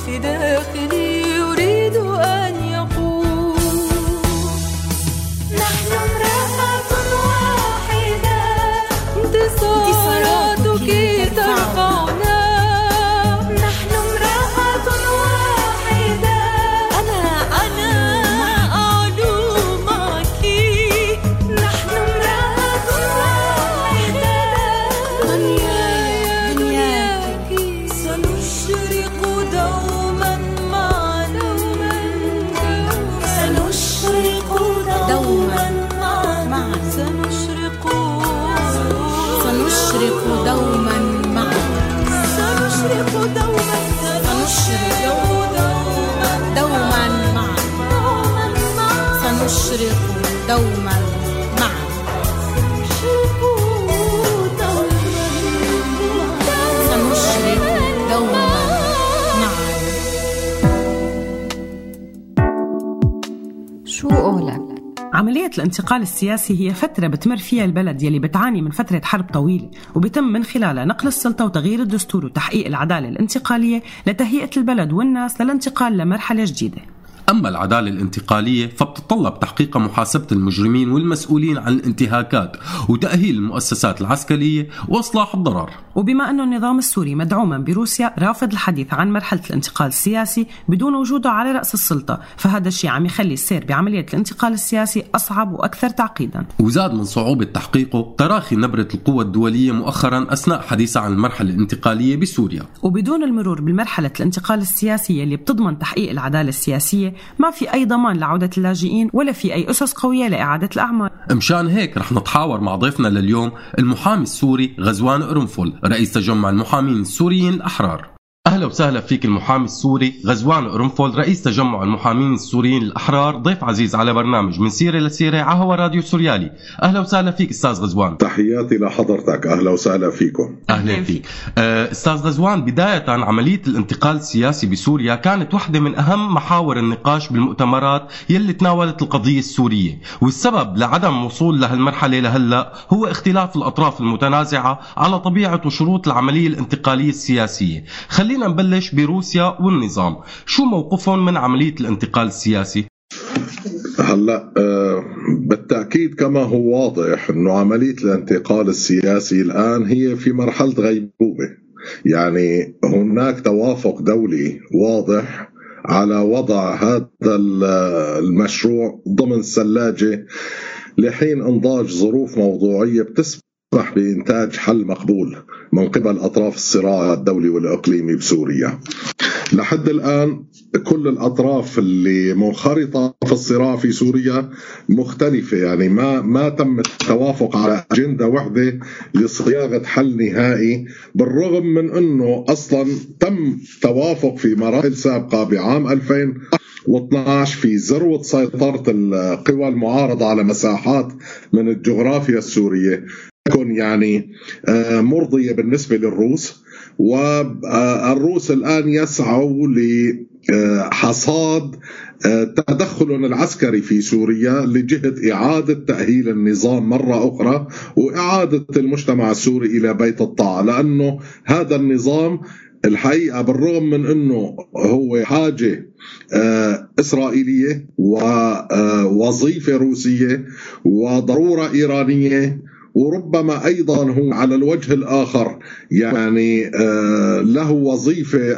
في داخلي يريد أن يقول، نحن امرأة واحدة، انتصاراتك ترفعنا، نحن امرأة واحدة، أنا أنا دوما مع سنشرق دوما مع. شو قولك؟ عملية الانتقال السياسي هي فترة بتمر فيها البلد يلي بتعاني من فترة حرب طويلة، وبتم من خلالها نقل السلطة وتغيير الدستور وتحقيق العدالة الانتقالية لتهيئة البلد والناس للانتقال لمرحلة جديدة. أما العدالة الانتقالية فبتتطلب تحقيق محاسبة المجرمين والمسؤولين عن الانتهاكات وتأهيل المؤسسات العسكرية وإصلاح الضرر. وبما أن النظام السوري مدعوما بروسيا رافض الحديث عن مرحلة الانتقال السياسي بدون وجوده على رأس السلطة، فهذا الشيء عم يخلي السير بعملية الانتقال السياسي أصعب وأكثر تعقيدا. وزاد من صعوبة تحقيقه تراخي نبرة القوى الدولية مؤخرا أثناء حديثها عن المرحلة الانتقالية بسوريا. وبدون المرور بالمرحلة الانتقال السياسية اللي بتضمن تحقيق العدالة السياسية ما في أي ضمان لعودة اللاجئين ولا في أي أسس قوية لإعادة الأعمال. مشان هيك رح نتحاور مع ضيفنا لليوم المحامي السوري غزوان قرنفل، رئيس تجمع المحامين السوريين الأحرار. أهلا وسهلا فيك المحامي السوري غزوان قرنفل، رئيس تجمع المحامين السوريين الأحرار، ضيف عزيز على برنامج من سيرة لسيرة على هوا راديو سوريالي. أهلا وسهلا فيك أستاذ غزوان. تحياتي لحضرتك، أهلا وسهلا فيكم. أهلا فيك أستاذ غزوان. بداية عملية الانتقال السياسي بسوريا كانت واحدة من أهم محاور النقاش بالمؤتمرات يلي تناولت القضية السورية، والسبب لعدم وصول لهالمرحلة لهلأ هو اختلاف الأطراف المتنازعة على طبيعة وشروط العملية الانتقالية السياسية. خلينا نبلش بروسيا والنظام، شو موقفهم من عملية الانتقال السياسي؟ هلا بالتأكيد كما هو واضح إنه عملية الانتقال السياسي الآن هي في مرحلة غيبوبة، يعني هناك توافق دولي واضح على وضع هذا المشروع ضمن الثلاجة لحين انضاج ظروف موضوعية بتسمح بإنتاج حل مقبول من قبل أطراف الصراع الدولي والإقليمي بسوريا. لحد الآن كل الأطراف اللي منخرطة في الصراع في سوريا مختلفة، يعني ما ما تم التوافق على أجندة واحدة لصياغة حل نهائي، بالرغم من أنه أصلا تم توافق في مراحل سابقة بعام ألفين واثنعش في ذروة سيطرة القوى المعارضة على مساحات من الجغرافيا السورية تكون يعني مرضية بالنسبة للروس، والروس الآن يسعوا لحصاد تدخل العسكري في سوريا لجهة إعادة تأهيل النظام مرة أخرى وإعادة المجتمع السوري إلى بيت الطاعة، لأنه هذا النظام الحقيقة بالرغم من أنه هو حاجة إسرائيلية ووظيفة روسية وضرورة إيرانية، وربما أيضا هو على الوجه الآخر يعني له وظيفة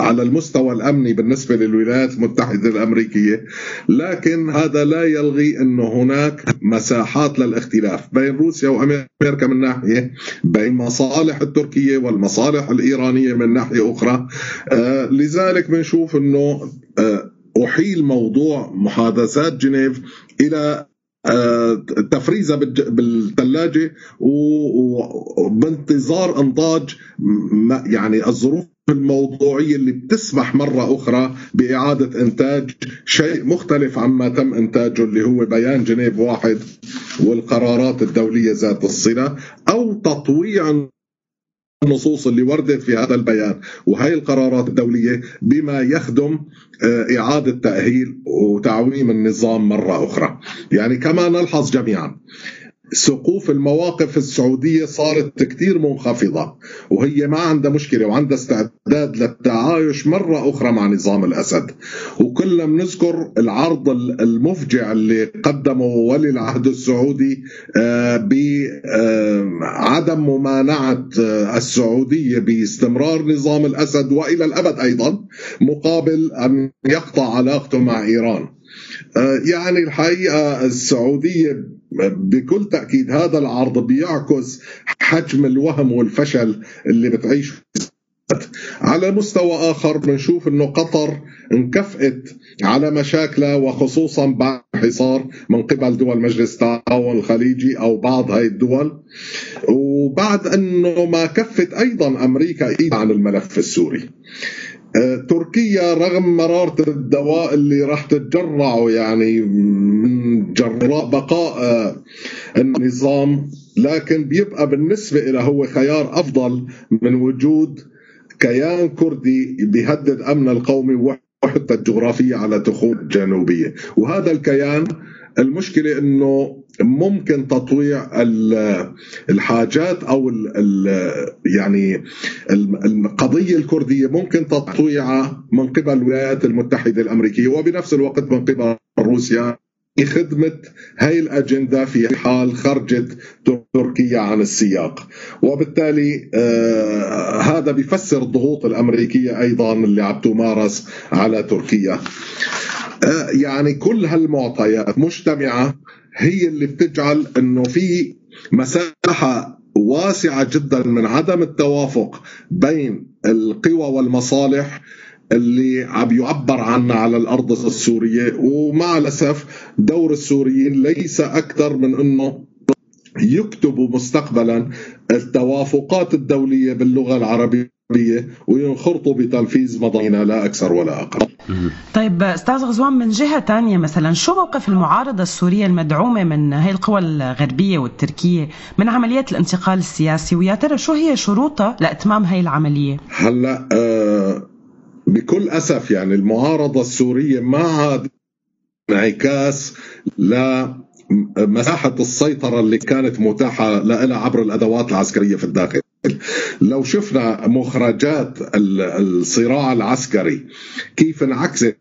على المستوى الأمني بالنسبة للولايات المتحدة الأمريكية، لكن هذا لا يلغي أن هناك مساحات للاختلاف بين روسيا وأمريكا من ناحية، بين المصالح التركية والمصالح الإيرانية من ناحية أخرى. لذلك بنشوف أنه أحيل موضوع محادثات جنيف إلى تفريزها بالثلاجة وبانتظار انضاج يعني الظروف الموضوعية اللي بتسمح مرة أخرى بإعادة إنتاج شيء مختلف عما تم إنتاجه، اللي هو بيان جنيف واحد والقرارات الدولية ذات الصلة، أو تطويع النصوص اللي وردت في هذا البيان وهي القرارات الدولية بما يخدم إعادة تأهيل وتعويم النظام مرة أخرى. يعني كما نلحظ جميعا سقوف المواقف السعودية صارت كتير منخفضة، وهي ما عندها مشكلة وعندها استعداد للتعايش مرة أخرى مع نظام الأسد. وكلنا بنذكر العرض المفجع اللي قدمه ولي العهد السعودي بعدم ممانعة السعودية باستمرار نظام الأسد وإلى الأبد أيضا، مقابل أن يقطع علاقته مع إيران. يعني الحقيقة السعودية بكل تأكيد هذا العرض بيعكس حجم الوهم والفشل اللي بتعيشه. على مستوى آخر بنشوف أنه قطر انكفأت على مشاكلها، وخصوصا بعد الحصار من قبل دول مجلس التعاون الخليجي أو بعض هاي الدول، وبعد أنه ما كفت أيضا أمريكا إيدها عن الملف السوري. تركيا رغم مرارة الدواء اللي راح تتجرعه يعني من جراء بقاء النظام، لكن بيبقى بالنسبة له هو خيار أفضل من وجود كيان كردي بيهدد أمن القومي ووحدته الجغرافية على تخوم الجنوبية. وهذا الكيان المشكلة أنه ممكن تطويع الحاجات أو ال يعني القضية الكردية ممكن تطويعها من قبل الولايات المتحدة الأمريكية وبنفس الوقت من قبل روسيا لخدمة هاي الأجندة في حال خرجت تركيا عن السياق. وبالتالي آه هذا بيفسر الضغوط الأمريكية أيضا اللي عم تمارس على تركيا. آه يعني كل هالمعطيات مجتمعة هي اللي بتجعل أنه في مساحة واسعة جدا من عدم التوافق بين القوى والمصالح اللي عم يعبر عنها على الأرض السورية. ومع الأسف دور السوريين ليس أكثر من أنه يكتبوا مستقبلا التوافقات الدولية باللغة العربية وينخرطوا بتنفيذ مضايقنا لا أكثر ولا أقل. طيب أستاذ غزوان، من جهة تانية مثلا شو موقف المعارضة السورية المدعومة من هاي القوى الغربية والتركية من عملية الانتقال السياسي، ويا ترى شو هي شروطها لإتمام هاي العملية؟ هلأ أه بكل أسف يعني المعارضة السورية ما عاد انعكاس لمساحة السيطرة اللي كانت متاحة لها عبر الأدوات العسكرية في الداخل. لو شفنا مخرجات الصراع العسكري كيف انعكست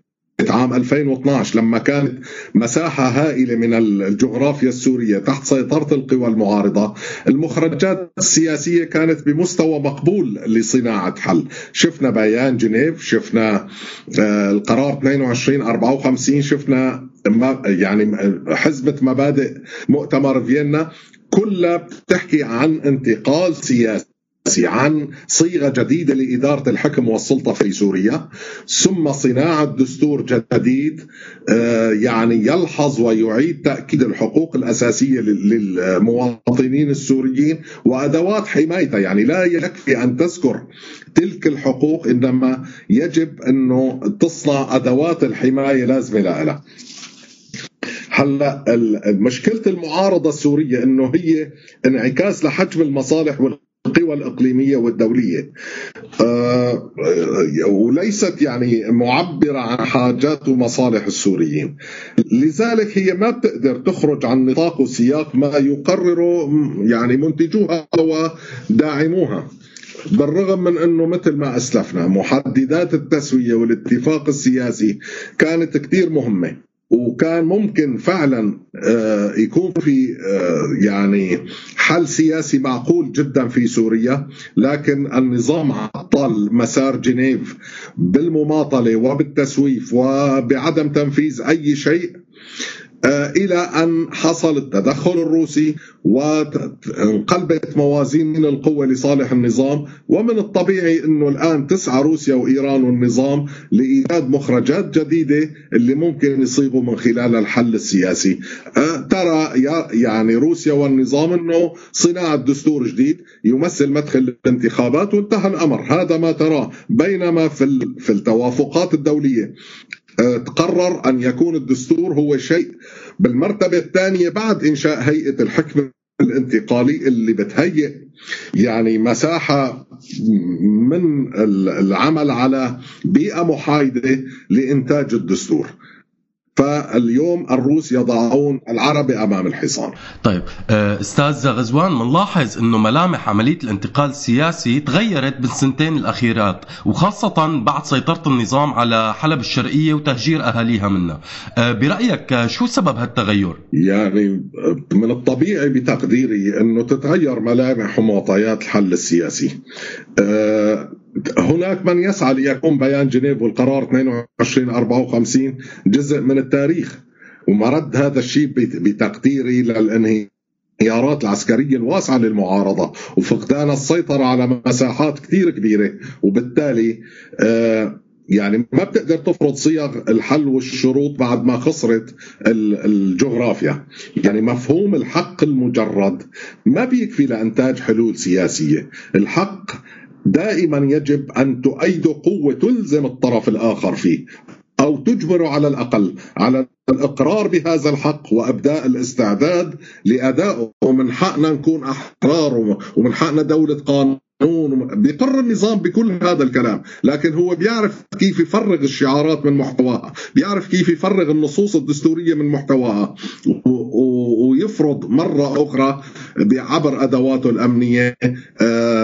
عام ألفين واثناشر لما كانت مساحة هائلة من الجغرافيا السورية تحت سيطرة القوى المعارضة، المخرجات السياسية كانت بمستوى مقبول لصناعة حل. شفنا بيان جنيف، شفنا القرار اثنين وعشرين أربعة وخمسين، شفنا يعني حزبة مبادئ مؤتمر فيينا، كلها بتحكي عن انتقال سياسي، عن صيغة جديدة لإدارة الحكم والسلطة في سوريا، ثم صناعة دستور جديد يعني يلحظ ويعيد تأكيد الحقوق الأساسية للمواطنين السوريين وأدوات حمايتها. يعني لا يكفي أن تذكر تلك الحقوق، إنما يجب أنه تصنع أدوات الحماية لازمة لها. هلا مشكلة المعارضة السورية أنه هي انعكاس لحجم المصالح وال القوى الإقليمية والدولية، أه وليست يعني معبرة عن حاجات ومصالح السوريين. لذلك هي ما بتقدر تخرج عن نطاق وسياق ما يقرره يعني منتجوها وداعموها. بالرغم من أنه مثل ما أسلفنا محددات التسوية والاتفاق السياسي كانت كتير مهمة، وكان ممكن فعلا يكون في يعني حل سياسي معقول جدا في سوريا، لكن النظام عطل مسار جنيف بالمماطلة وبالتسويف وبعدم تنفيذ أي شيء إلى أن حصل التدخل الروسي وانقلبت موازين من القوة لصالح النظام. ومن الطبيعي أنه الآن تسعى روسيا وإيران والنظام لإيجاد مخرجات جديدة اللي ممكن يصيبوا من خلال الحل السياسي. ترى يعني روسيا والنظام أنه صناعة دستور جديد يمثل مدخل الانتخابات وانتهى الأمر، هذا ما تراه. بينما في التوافقات الدولية تقرر أن يكون الدستور هو شيء بالمرتبة الثانية بعد إنشاء هيئة الحكم الانتقالي اللي بتهيئ يعني مساحة من العمل على بيئة محايدة لإنتاج الدستور. فاليوم الروس يضعون العرب أمام الحصان. طيب أستاذ غزوان، منلاحظ أنه ملامح عملية الانتقال السياسي تغيرت بالسنتين الأخيرات، وخاصة بعد سيطرة النظام على حلب الشرقية وتهجير أهاليها منها. برأيك شو سبب هالتغير؟ يعني من الطبيعي بتقديري أنه تتغير ملامح ومعطيات الحل السياسي. أه هناك من يسعى ليكون بيان جنيف والقرار اثنين وعشرين أربعة وخمسين جزء من التاريخ، ومرد هذا الشيء بتقديري للانهيارات العسكرية الواسعة للمعارضة وفقدان السيطرة على مساحات كثير كبيرة، وبالتالي آه يعني ما بتقدر تفرض صيغ الحل والشروط بعد ما خسرت الجغرافيا. يعني مفهوم الحق المجرد ما بيكفي لإنتاج حلول سياسية. الحق دائما يجب أن تؤيد قوة تلزم الطرف الآخر فيه أو تجبر على الأقل على الإقرار بهذا الحق وأبداء الاستعداد لأدائه. ومن حقنا نكون أحرار ومن حقنا دولة قانون. بيقر النظام بكل هذا الكلام، لكن هو بيعرف كيف يفرغ الشعارات من محتواها، بيعرف كيف يفرغ النصوص الدستورية من محتواها ويفرض مرة أخرى عبر أدواته الأمنية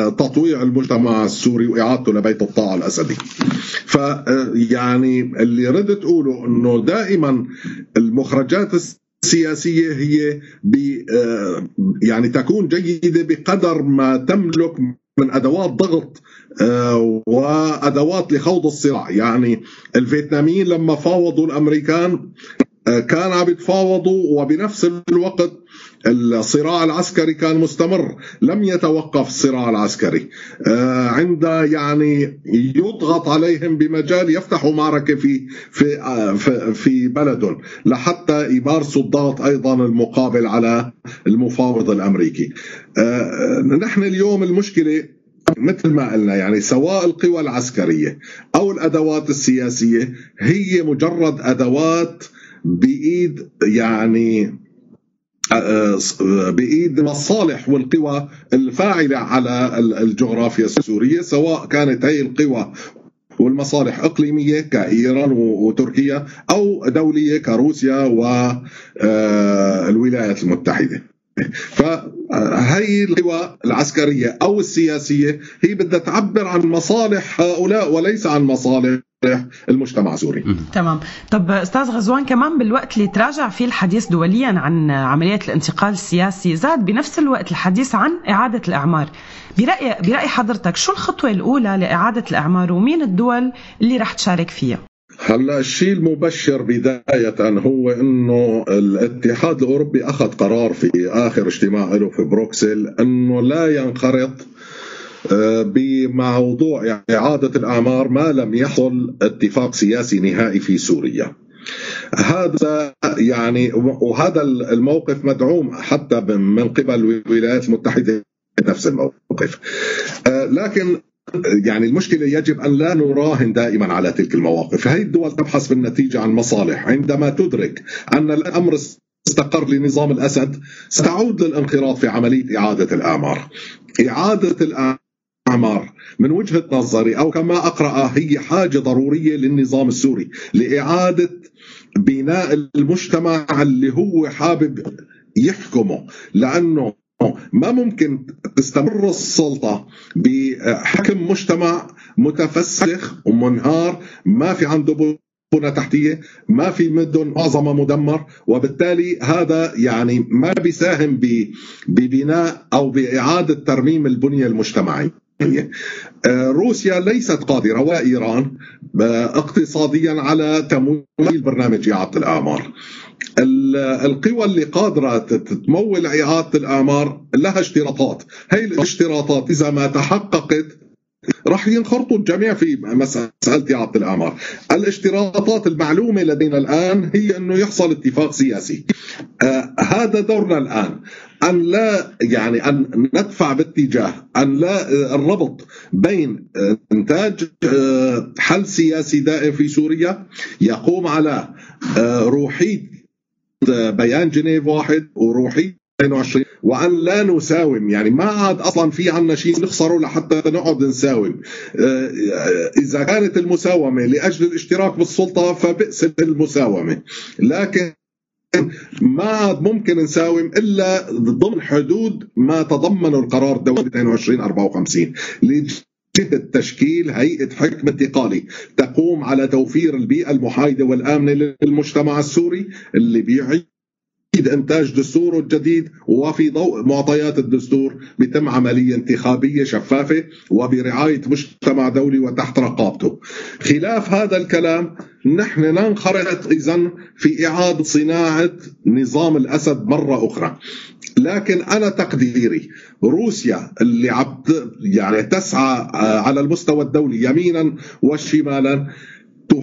تطويع المجتمع السوري وإعادته لبيت الطاعة الأسدي. فيعني اللي ردت أقوله أنه دائما المخرجات السياسية هي يعني تكون جيدة بقدر ما تملك من أدوات ضغط وأدوات لخوض الصراع. يعني الفيتناميين لما فاوضوا الأمريكان كان عم يتفاوضوا وبنفس الوقت الصراع العسكري كان مستمر، لم يتوقف الصراع العسكري. عند يعني يضغط عليهم بمجال يفتحوا معركة في في في بلدهم لحتى يمارسوا الضغط أيضا المقابل على المفاوض الأمريكي. نحن اليوم المشكلة مثل ما قلنا يعني سواء القوى العسكرية أو الأدوات السياسية هي مجرد أدوات بإيد يعني بإيد المصالح والقوى الفاعلة على الجغرافيا السورية، سواء كانت هي القوى والمصالح إقليمية كإيران وتركيا أو دولية كروسيا والولايات المتحدة. فهي القوى العسكرية أو السياسية هي بدها تعبر عن مصالح هؤلاء وليس عن مصالح المجتمع السوري. تمام. طب أستاذ غزوان، كمان بالوقت اللي تراجع فيه الحديث دوليا عن عمليات الانتقال السياسي زاد بنفس الوقت الحديث عن إعادة الإعمار. برأي برأي حضرتك شو الخطوة الأولى لإعادة الإعمار ومين الدول اللي رح تشارك فيها؟ هلا الشيء المبشر بداية هو إنه الاتحاد الأوروبي أخذ قرار في آخر اجتماع له في بروكسل إنه لا ينخرط بموضوع إعادة الأعمار ما لم يحصل اتفاق سياسي نهائي في سوريا. هذا يعني وهذا الموقف مدعوم حتى من قبل الولايات المتحدة نفس الموقف. لكن يعني المشكلة يجب أن لا نراهن دائما على تلك المواقف. هذه الدول تبحث في النتيجة عن مصالح. عندما تدرك أن الأمر استقر لنظام الأسد ستعود للانخراط في عملية إعادة الأعمار. إعادة الأعمار من وجهة نظري أو كما أقرأ هي حاجة ضرورية للنظام السوري لإعادة بناء المجتمع اللي هو حابب يحكمه، لأنه ما ممكن تستمر السلطة بحكم مجتمع متفسخ ومنهار، ما في عنده بنى تحتية، ما في مدن معظمة مدمر، وبالتالي هذا يعني ما بيساهم ببناء أو بإعادة ترميم البنية المجتمعية. روسيا ليست قادرة وإيران اقتصاديا على تمويل برنامج إعادة الأعمار. القوى اللي قادرة تمول إعادة الأعمار لها اشتراطات، هي الاشتراطات إذا ما تحققت راح ينخرطوا الجميع في مسألة إعادة الأعمار. الاشتراطات المعلومة لدينا الآن هي أنه يحصل اتفاق سياسي. آه هذا دورنا الآن، أن لا يعني أن ندفع باتجاه أن لا الربط بين إنتاج حل سياسي دائم في سوريا يقوم على روحية بيان جنيف واحد وروحية اثنين وعشرين، وأن لا نساوم. يعني ما عاد أصلا في عنا شيء نخسره لحتى نقعد نساوم. إذا كانت المساومة لأجل الاشتراك بالسلطة فبئس المساومة، لكن ما عاد ممكن نساوم إلا ضمن حدود ما تضمنه القرار الدولي اثنين وعشرين أربعة وخمسين لجهة تشكيل هيئة حكم انتقالي تقوم على توفير البيئة المحايدة والآمنة للمجتمع السوري اللي بيعيد إنتاج دستوره الجديد، وفي ضوء معطيات الدستور بتم عملية انتخابية شفافة وبرعاية مجتمع دولي وتحت رقابته. خلاف هذا الكلام نحن ننخرط إذن في إعادة صناعة نظام الأسد مرة أخرى. لكن أنا تقديري روسيا اللي عبد يعني تسعى على المستوى الدولي يمينا وشمالا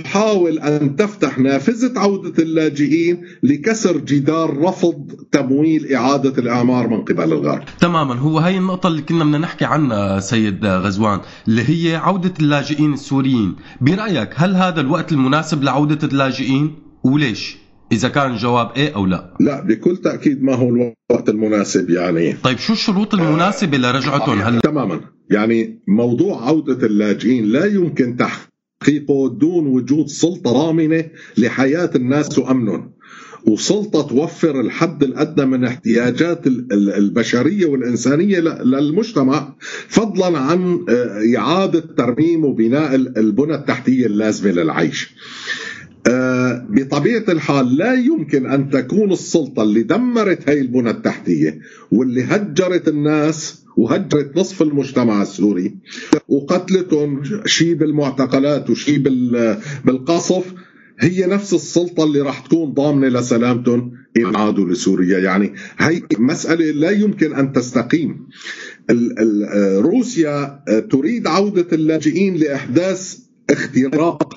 تحاول أن تفتح نافذة عودة اللاجئين لكسر جدار رفض تمويل إعادة الأعمار من قبل الغرب. تماما، هو هاي النقطة اللي كنا بدنا نحكي عنها سيد غزوان، اللي هي عودة اللاجئين السوريين. برأيك هل هذا الوقت المناسب لعودة اللاجئين وليش؟ إذا كان الجواب إيه أو لا. لا، بكل تأكيد ما هو الوقت المناسب. يعني طيب شو الشروط المناسبة لرجعتهم هلا؟ تماما، يعني موضوع عودة اللاجئين لا يمكن تحت دون وجود سلطة رامنة لحياة الناس وأمنهم، وسلطة توفر الحد الأدنى من احتياجات البشرية والإنسانية للمجتمع، فضلا عن إعادة ترميم وبناء البنى التحتية اللازمة للعيش. بطبيعة الحال لا يمكن أن تكون السلطة اللي دمرت هاي البنى التحتية واللي هجرت الناس وهجرت نصف المجتمع السوري وقتلتهم شي بالمعتقلات وشي بالقصف، هي نفس السلطة اللي راح تكون ضامنة لسلامتهم إن عادوا لسوريا. يعني هي مسألة لا يمكن أن تستقيم. روسيا تريد عودة اللاجئين لإحداث اختراق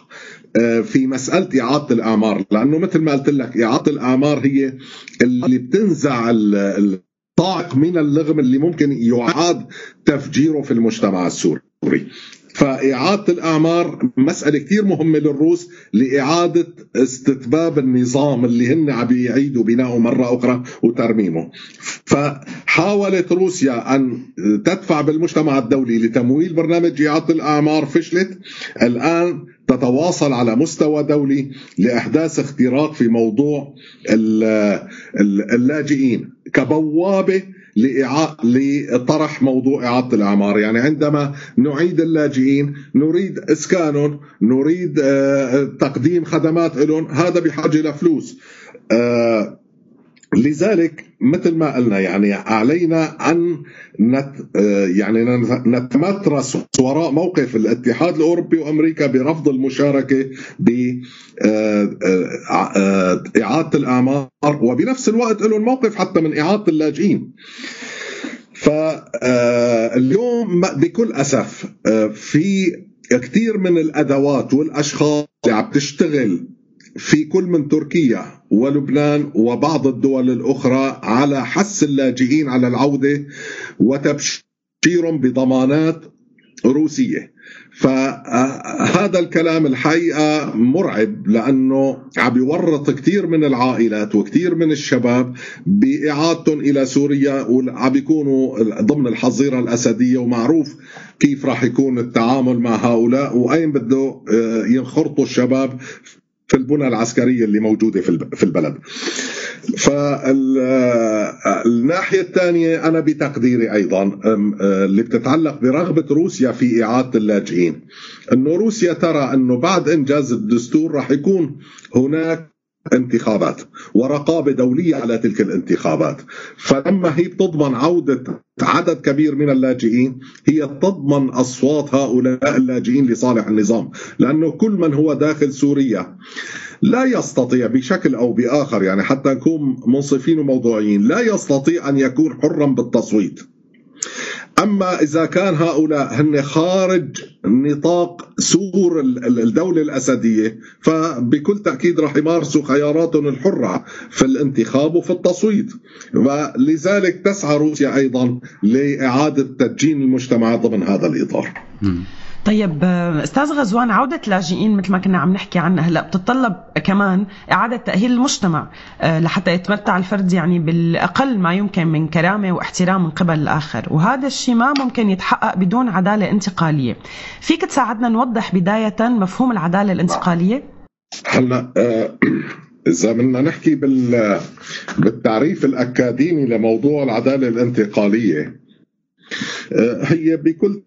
في مسألة إعادة الأعمار، لأنه مثل ما قلت لك إعادة الأعمار هي اللي بتنزع ال طاق من اللغم اللي ممكن يعاد تفجيره في المجتمع السوري. فإعادة الأعمار مسألة كتير مهمة للروس لإعادة استتباب النظام اللي هن عم يعيدوا بناؤه مرة أخرى وترميمه. فحاولت روسيا أن تدفع بالمجتمع الدولي لتمويل برنامج إعادة الأعمار، فشلت. الآن تتواصل على مستوى دولي لإحداث اختراق في موضوع اللاجئين كبوابة لطرح موضوع إعادة الأعمار. يعني عندما نعيد اللاجئين نريد إسكانهم، نريد تقديم خدمات لهم، هذا بحاجة لفلوس. لذلك مثل ما قلنا يعني علينا أن نت يعني نتمترس وراء موقف الاتحاد الأوروبي وأمريكا برفض المشاركة بإعادة الأعمار، وبنفس الوقت لهم موقف حتى من إعادة اللاجئين. فاليوم بكل أسف في كثير من الأدوات والأشخاص اللي عم تشتغل في كل من تركيا ولبنان وبعض الدول الأخرى على حث اللاجئين على العودة وتبشيرهم بضمانات روسية. فهذا الكلام الحقيقة مرعب، لأنه عم يورط كثير من العائلات وكثير من الشباب بإعادتهم إلى سوريا، وعم يكونوا ضمن الحظيرة الأسدية، ومعروف كيف راح يكون التعامل مع هؤلاء وأين بده ينخرطوا الشباب في البنى العسكرية اللي موجودة في البلد. فالناحية الثانية أنا بتقديري أيضا اللي بتتعلق برغبة روسيا في إعادة اللاجئين، أنه روسيا ترى أنه بعد إنجاز الدستور راح يكون هناك انتخابات ورقابة دولية على تلك الانتخابات، فلما هي تضمن عودة عدد كبير من اللاجئين هي تضمن أصوات هؤلاء اللاجئين لصالح النظام، لأنه كل من هو داخل سوريا لا يستطيع بشكل أو بآخر، يعني حتى نكون منصفين وموضوعيين، لا يستطيع أن يكون حرا بالتصويت. أما إذا كان هؤلاء هن خارج نطاق سور الدولة الأسدية فبكل تأكيد راح يمارسوا خياراتهم الحرة في الانتخاب وفي التصويت، ولذلك تسعى روسيا أيضا لإعادة تدجين المجتمع ضمن هذا الإطار. طيب أستاذ غزوان، عودة لاجئين مثل ما كنا عم نحكي عنها هلأ بتتطلب كمان إعادة تأهيل المجتمع لحتى يتمتع الفرد يعني بالأقل ما يمكن من كرامة واحترام من قبل الآخر، وهذا الشيء ما ممكن يتحقق بدون عدالة انتقالية. فيك تساعدنا نوضح بداية مفهوم العدالة الانتقالية؟ هلأ إذا بدنا نحكي بالتعريف الأكاديمي لموضوع العدالة الانتقالية، هي بكل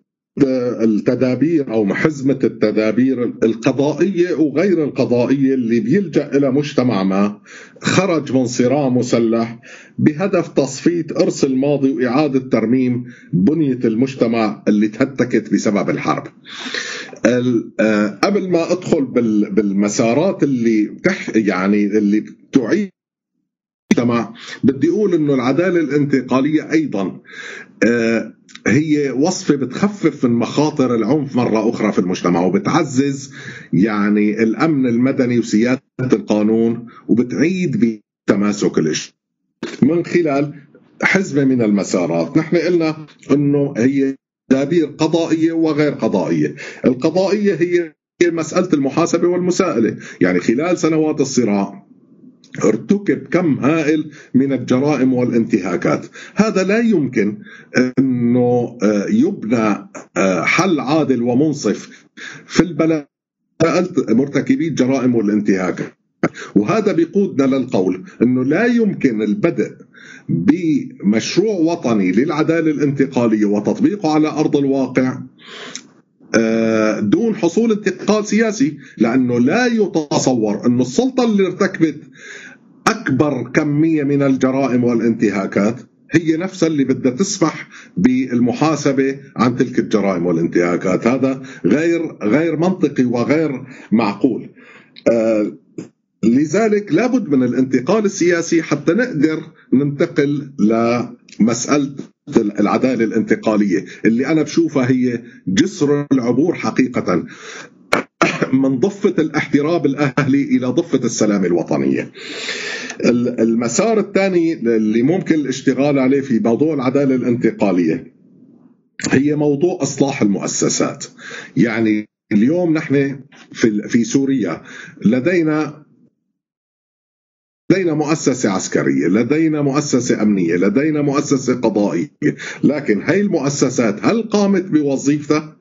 التدابير أو حزمة التدابير القضائية وغير القضائية اللي بيلجأ إلى مجتمع ما خرج من صراع مسلح بهدف تصفية إرث الماضي وإعادة ترميم بنية المجتمع اللي تهتكت بسبب الحرب. قبل ما أدخل بالمسارات اللي بتح يعني اللي تعيد المجتمع، بدي أقول إنه العدالة الانتقالية أيضا هي وصفة بتخفف من مخاطر العنف مرة أخرى في المجتمع، وبتعزز يعني الأمن المدني وسيادة القانون، وبتعيد بتماسك الإجتماع من خلال حزمة من المسارات. نحن قلنا أنه هي تدابير قضائية وغير قضائية. القضائية هي مسألة المحاسبة والمساءلة، يعني خلال سنوات الصراع ارتكب كم هائل من الجرائم والانتهاكات، هذا لا يمكن أنه يبنى حل عادل ومنصف في البلد مرتكبي الجرائم والانتهاكات. وهذا بيقودنا للقول أنه لا يمكن البدء بمشروع وطني للعدالة الانتقالية وتطبيقه على أرض الواقع دون حصول انتقال سياسي، لأنه لا يتصور أن السلطة اللي ارتكبت أكبر كمية من الجرائم والانتهاكات هي نفسها اللي بدها تسمح بالمحاسبة عن تلك الجرائم والانتهاكات. هذا غير غير منطقي وغير معقول. لذلك لابد من الانتقال السياسي حتى نقدر ننتقل لمسألة العدالة الانتقالية اللي أنا بشوفها هي جسر العبور حقيقة من ضفة الاحتراب الأهلي إلى ضفة السلام الوطنية. المسار الثاني اللي ممكن الاشتغال عليه في موضوع العدالة الانتقالية هي موضوع إصلاح المؤسسات. يعني اليوم نحن في في سوريا لدينا لدينا مؤسسة عسكرية، لدينا مؤسسة أمنية، لدينا مؤسسة قضائية، لكن هاي المؤسسات هل قامت بوظيفتها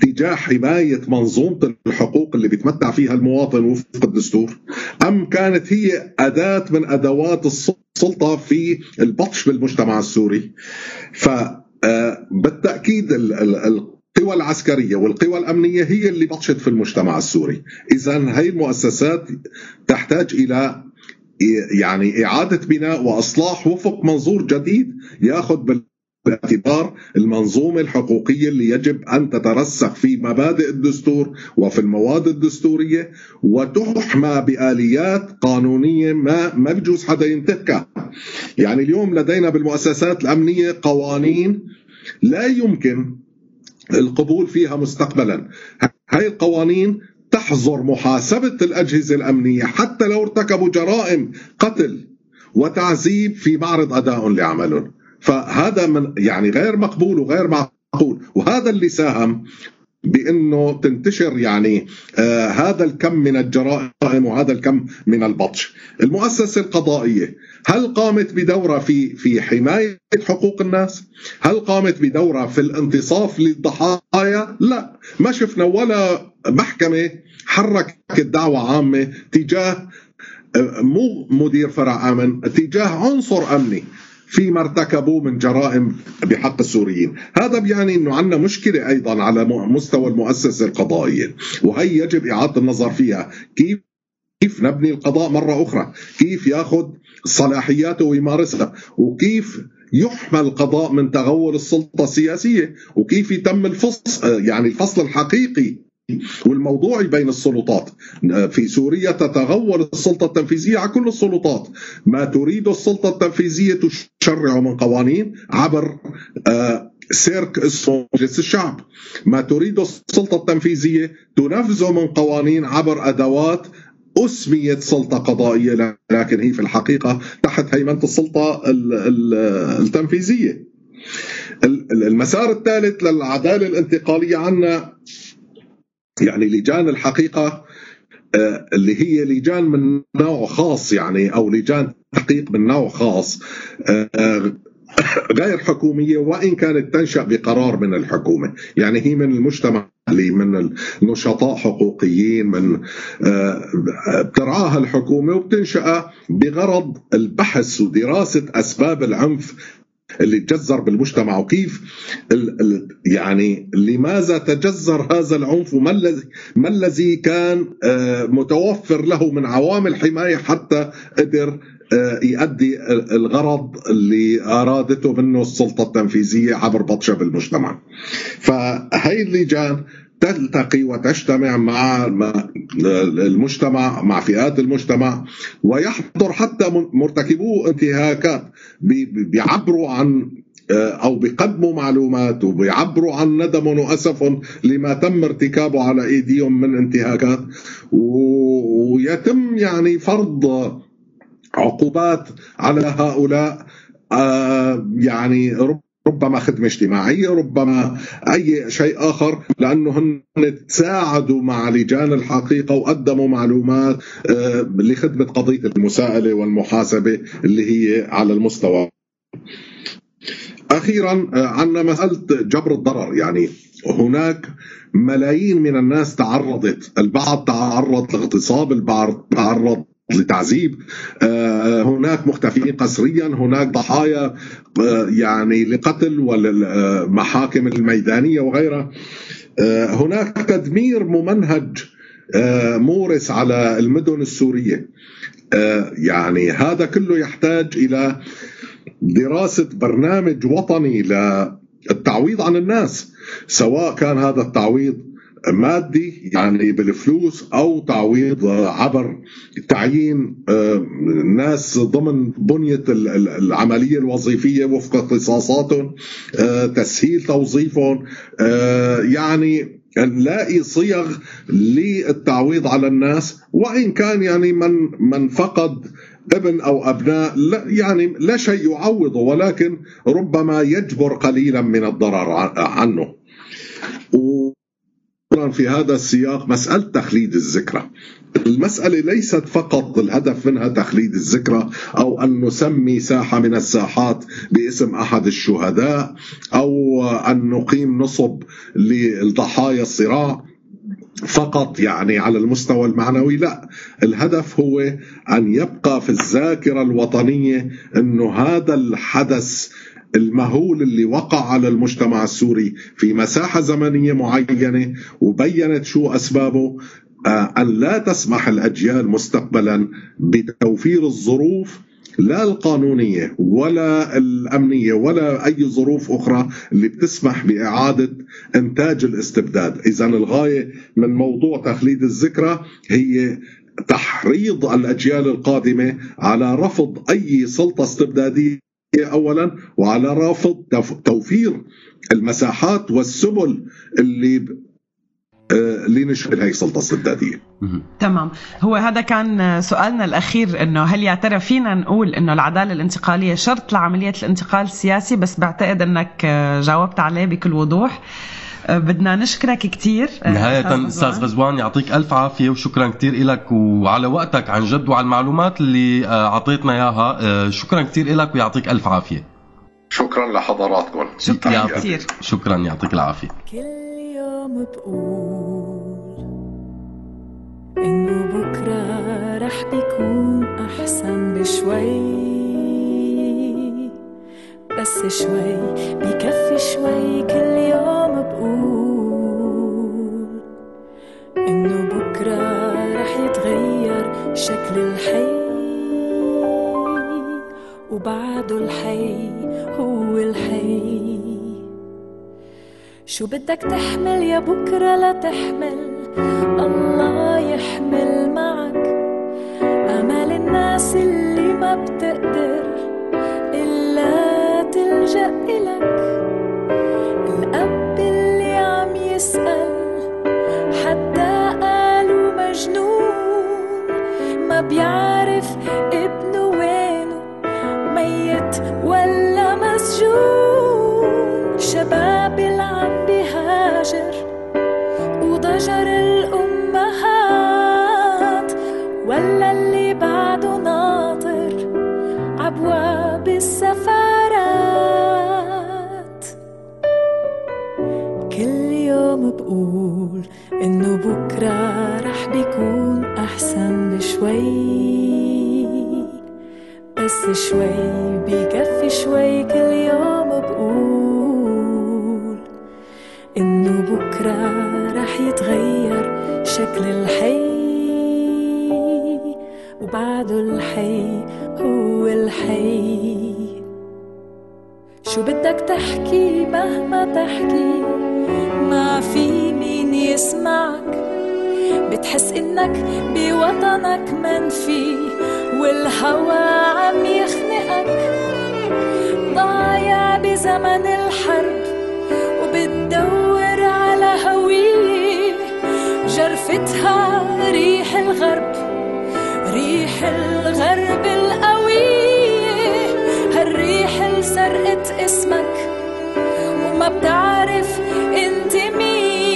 تجاه حماية منظومة الحقوق اللي بيتمتع فيها المواطن وفق الدستور، أم كانت هي أداة من أدوات السلطة في البطش بالمجتمع السوري؟ فبالتأكيد القوى العسكرية والقوى الأمنية هي اللي بطشت في المجتمع السوري. إذن هاي المؤسسات تحتاج إلى يعني إعادة بناء وإصلاح وفق منظور جديد يأخذ بالاعتبار المنظومة الحقوقية اللي يجب أن تترسخ في مبادئ الدستور وفي المواد الدستورية وتحمى بآليات قانونية ما ما بجوز حدا ينتهكها. يعني اليوم لدينا بالمؤسسات الأمنية قوانين لا يمكن القبول فيها مستقبلا. هاي القوانين تحظر محاسبة الأجهزة الأمنية حتى لو ارتكبوا جرائم قتل وتعذيب في معرض أداء لعملهم، فهذا من يعني غير مقبول وغير معقول، وهذا اللي ساهم بأنه تنتشر يعني آه هذا الكم من الجرائم وهذا الكم من البطش. المؤسسة القضائية هل قامت بدورة في في حماية حقوق الناس؟ هل قامت بدورة في الانتصاف للضحايا؟ لا، ما شفنا ولا محكمة حركت دعوة عامة تجاه مو مدير فرع أمن، تجاه عنصر أمني فيما ارتكبوا من جرائم بحق السوريين. هذا بيعني أنه عندنا مشكلة أيضا على مستوى المؤسسة القضائية، وهي يجب إعادة النظر فيها. كيف كيف نبني القضاء مرة أخرى؟ كيف يأخذ صلاحياته ويمارسها؟ وكيف يحمى القضاء من تغول السلطة السياسية؟ وكيف يتم الفصل يعني الفصل الحقيقي والموضوعي بين السلطات؟ في سوريا تتغول السلطة التنفيذية على كل السلطات. ما تريد السلطة التنفيذية تشرع من قوانين عبر سيرك اسمه مجلس الشعب، ما تريد السلطة التنفيذية تنفذه من قوانين عبر أدوات أسميت سلطة قضائية لكن هي في الحقيقة تحت هيمنة السلطة التنفيذية. المسار الثالث للعدالة الانتقالية عنا يعني لجان الحقيقة اللي هي لجان من نوع خاص، يعني أو لجان تحقيق من نوع خاص غير حكومية، وإن كانت تنشأ بقرار من الحكومة. يعني هي من المجتمع، من النشطاء حقوقيين، من بترعاها الحكومة وبتنشأ بغرض البحث ودراسة أسباب العنف اللي تجذر بالمجتمع، وكيف يعني لماذا تجذر هذا العنف، وما الذي كان متوفر له من عوامل حماية حتى قدر يؤدي الغرض اللي أرادته منه السلطة التنفيذية عبر بطشة بالمجتمع. فهي اللجان تلتقي وتجتمع مع المجتمع، مع فئات المجتمع، ويحضر حتى مرتكبو انتهاكات، بيعبروا عن أو بيقدموا معلومات وبيعبروا عن ندمهم وأسفهم لما تم ارتكابه على أيديهم من انتهاكات، ويتم يعني فرض عقوبات على هؤلاء، يعني ربما ربما خدمة اجتماعية، ربما أي شيء آخر، لأنهم تساعدوا مع لجان الحقيقة وقدموا معلومات لخدمة قضية المساءلة والمحاسبة اللي هي على المستوى. أخيرا عندنا مسألة جبر الضرر. يعني هناك ملايين من الناس تعرضت، البعض تعرض لاغتصاب، البعض تعرض لتعذيب، هناك مختفيين قسريا، هناك ضحايا يعني لقتل والمحاكم الميدانية وغيرها، هناك تدمير ممنهج مورس على المدن السورية. يعني هذا كله يحتاج إلى دراسة برنامج وطني للتعويض عن الناس، سواء كان هذا التعويض مادي يعني بالفلوس، أو تعويض عبر تعيين ناس ضمن بنية العملية الوظيفية وفق اختصاصاتهم، تسهيل توظيفهم، يعني نلاقي صيغ للتعويض على الناس. وإن كان يعني من من فقد ابن أو أبناء لا يعني لا شيء يعوضه، ولكن ربما يجبر قليلا من الضرر عنه. في هذا السياق مسألة تخليد الذكرى، المسألة ليست فقط الهدف منها تخليد الذكرى، أو أن نسمي ساحة من الساحات باسم أحد الشهداء، أو أن نقيم نصب للضحايا الصراع فقط يعني على المستوى المعنوي، لا، الهدف هو أن يبقى في الذاكرة الوطنية أنه هذا الحدث المهول اللي وقع على المجتمع السوري في مساحة زمنية معينة وبيّنت شو أسبابه، أن لا تسمح الأجيال مستقبلا بتوفير الظروف لا القانونية ولا الأمنية ولا أي ظروف أخرى اللي بتسمح بإعادة إنتاج الاستبداد. إذن الغاية من موضوع تخليد الذكرى هي تحريض الأجيال القادمة على رفض أي سلطة استبدادية أولا، وعلى رافض توفير المساحات والسبل اللي اللي نشغل هاي السلطة الاستبدادية. تمام، هو هذا كان سؤالنا الأخير، إنه هل يا ترى فينا نقول إنه العدالة الانتقالية شرط لعملية الانتقال السياسي؟ بس بعتقد إنك جاوبت عليه بكل وضوح. بدنا نشكرك كتير نهاية أستاذ غزوان، يعطيك ألف عافية وشكرا كتير إلك وعلى وقتك عن جد وعلى المعلومات اللي عطيتنا إياها، شكرا كتير إلك ويعطيك ألف عافية. شكرا لحضراتكم، شكرا كتير، شكرا، يعطيك العافية. كل يوم بقول إنه بكرة رح يكون أحسن بشوي، بس شوي بكفي شوي، كل يوم بقول إنه بكرة رح يتغير شكل الحي، وبعده الحي هو الحي. شو بدك تحمل يا بكرة لا تحمل، الله يحمل معك أمل الناس اللي ما بتقدر إلا تلجأ إلك. الأب اللي عم يسأل حتى قالوا مجنون، ما بيعرف ابنه وينه ميت ولا مسجون. شباب اللي عم بيهاجر وضجر الأمهات، ولا اللي بعده ناطر عبواب السفر. بقول إنه بكرة رح بيكون أحسن بشوي، بس شوي بيكفي شوي، كل يوم بقول إنه بكرة رح يتغير شكل الحي، وبعده الحي هو الحي. شو بدك تحكي مهما تحكي ما في مين يسمعك، بتحس انك بوطنك منفي والهوى عم يخنقك، ضايع بزمن الحرب وبتدور على هوية جرفتها ريح الغرب، ريح الغرب القوية، هالريح اللي سرقت اسمك وما بتعرف انت مين.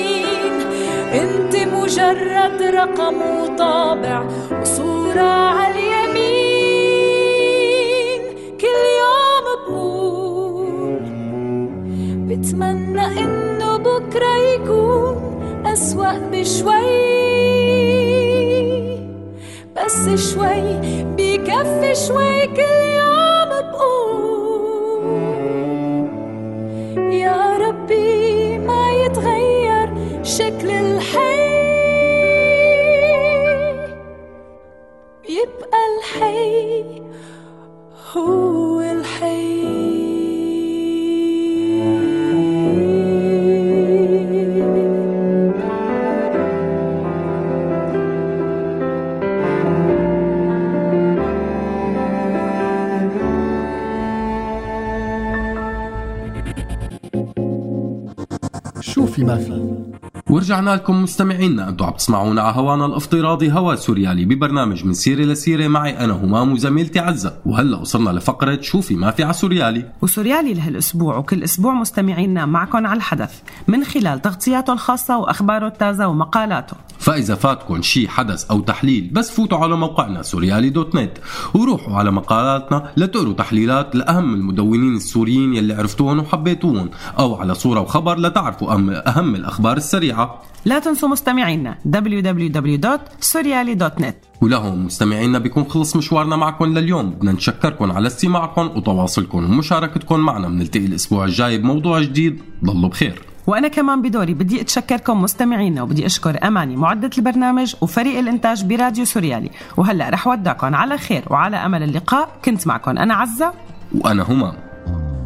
انت مجرد رقم وطابع وصورة على اليمين. كل يوم بقول بتمنى انه بكرة يكون أسوأ بشوي، بس شوي بكفي شوي، كل يوم بقول يا ربي ما يتغير شكل الحي، يبقى الحي هو الحي. ما في. ورجعنا لكم مستمعينا، انتم عم تسمعونا على هوانا الافتراضي هوا سوريالي ببرنامج من سيره لسيره، معي انا همام وزميلتي عزه، وهلا وصلنا لفقره شوفي ما في على سوريالي. وسوريالي لهالاسبوع وكل اسبوع مستمعينا معكم على الحدث من خلال تغطياته الخاصه واخباره التازه ومقالاته، فاذا فاتكم شي حدث او تحليل بس فوتوا على موقعنا سوريالي دوت نت وروحوا على مقالاتنا لتقروا تحليلات لاهم المدونين السوريين يلي عرفتوهم وحبيتوهم، او على صوره وخبر لتعرفوا اهم الاخبار السريعه. لا تنسوا مستمعينا دبليو دبليو دبليو دوت سوريالي دوت نت. ولهم مستمعينا بيكون خلص مشوارنا معكم لليوم، بدنا نشكركم على استماعكم وتواصلكم ومشاركتكم معنا، بنلتقي الاسبوع الجاي بموضوع جديد، ضلوا بخير. وانا كمان بدوري بدي اتشكركم مستمعينا، وبدي اشكر اماني معدة البرنامج وفريق الانتاج براديو سوريالي، وهلا رح ودعكم على خير وعلى امل اللقاء. كنت معكم انا عزة وانا همام.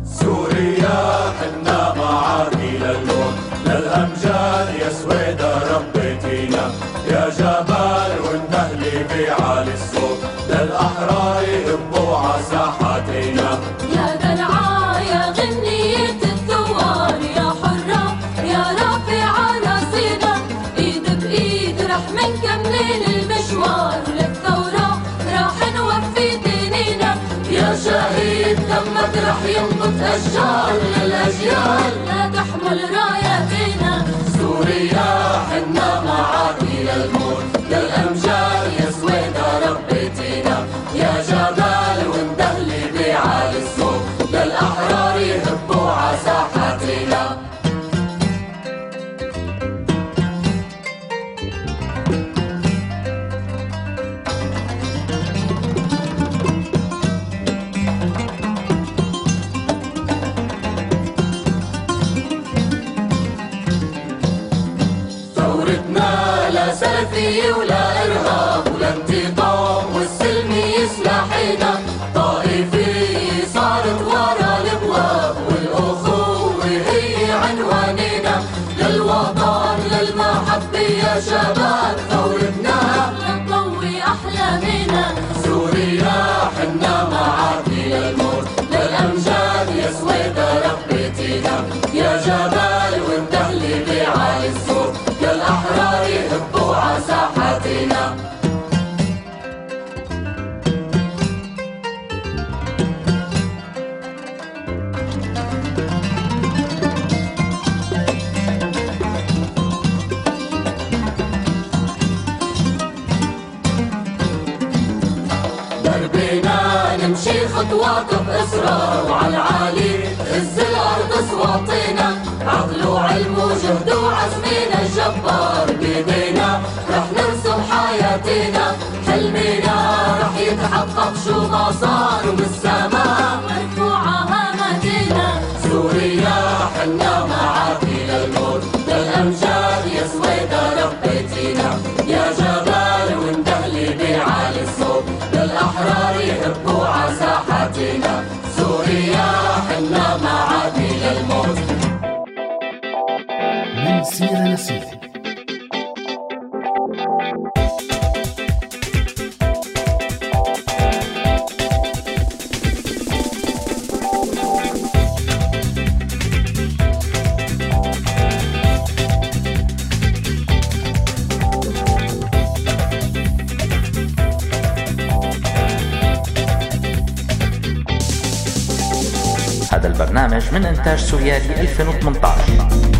سوريا حنا معاكي لليوم، للأمجاد يا سويدة ربيتينا، يا جبال والنهل بيعالي الصوت، للأحرار يهبوا ع ساحاتنا، يا دلعا يا غنية الثوار، يا حرة يا رافعة راسنا، إيد بإيد رح منكملين المشوار، للثورة راح نوفي ديننا، يا شهيد الدم مطرح ينبض أشجار للأجيال لا تحمل راية فينا سوريا حنا معاك للموت للأمجاد يا سويدة ربيتينا يا جمال وندهلي بيعالي السوق للأحرار يهبوا على ساحاتنا. ولا إرهاب ولا انتقام والسلم يسلحنا طائفية صارت ورا الأبواب والأخوة هي عنواننا للوطن للمحبة يا شباب ثورتنا لنقوي أحلامنا سوريا حنا معاك للموت للأمجاد يا سويدة ربيتنا يا جبال وندهلي بعالي الصوت للأحرار يهبوا ساحتنا. دربنا نمشي خطوات بإصرار وعلى العالي عز الأرض أصواتنا عقل وعلم وجهد وعزمنا الجبار بيدينا رح نرسم حياتنا حلمنا رح يتحقق شو ما صار وبالسماء مرفوعة هامتنا سوريا حنا معاك للموت للأمجاد يا سويدة ربيتينا يا جبال وندهلي بعالي الصوت للأحرار يهبوا على ساحتنا سوريا حنا معاك للموت. من سيرة لسيرة من إنتاج سوريالي ألفين وثمانية عشر.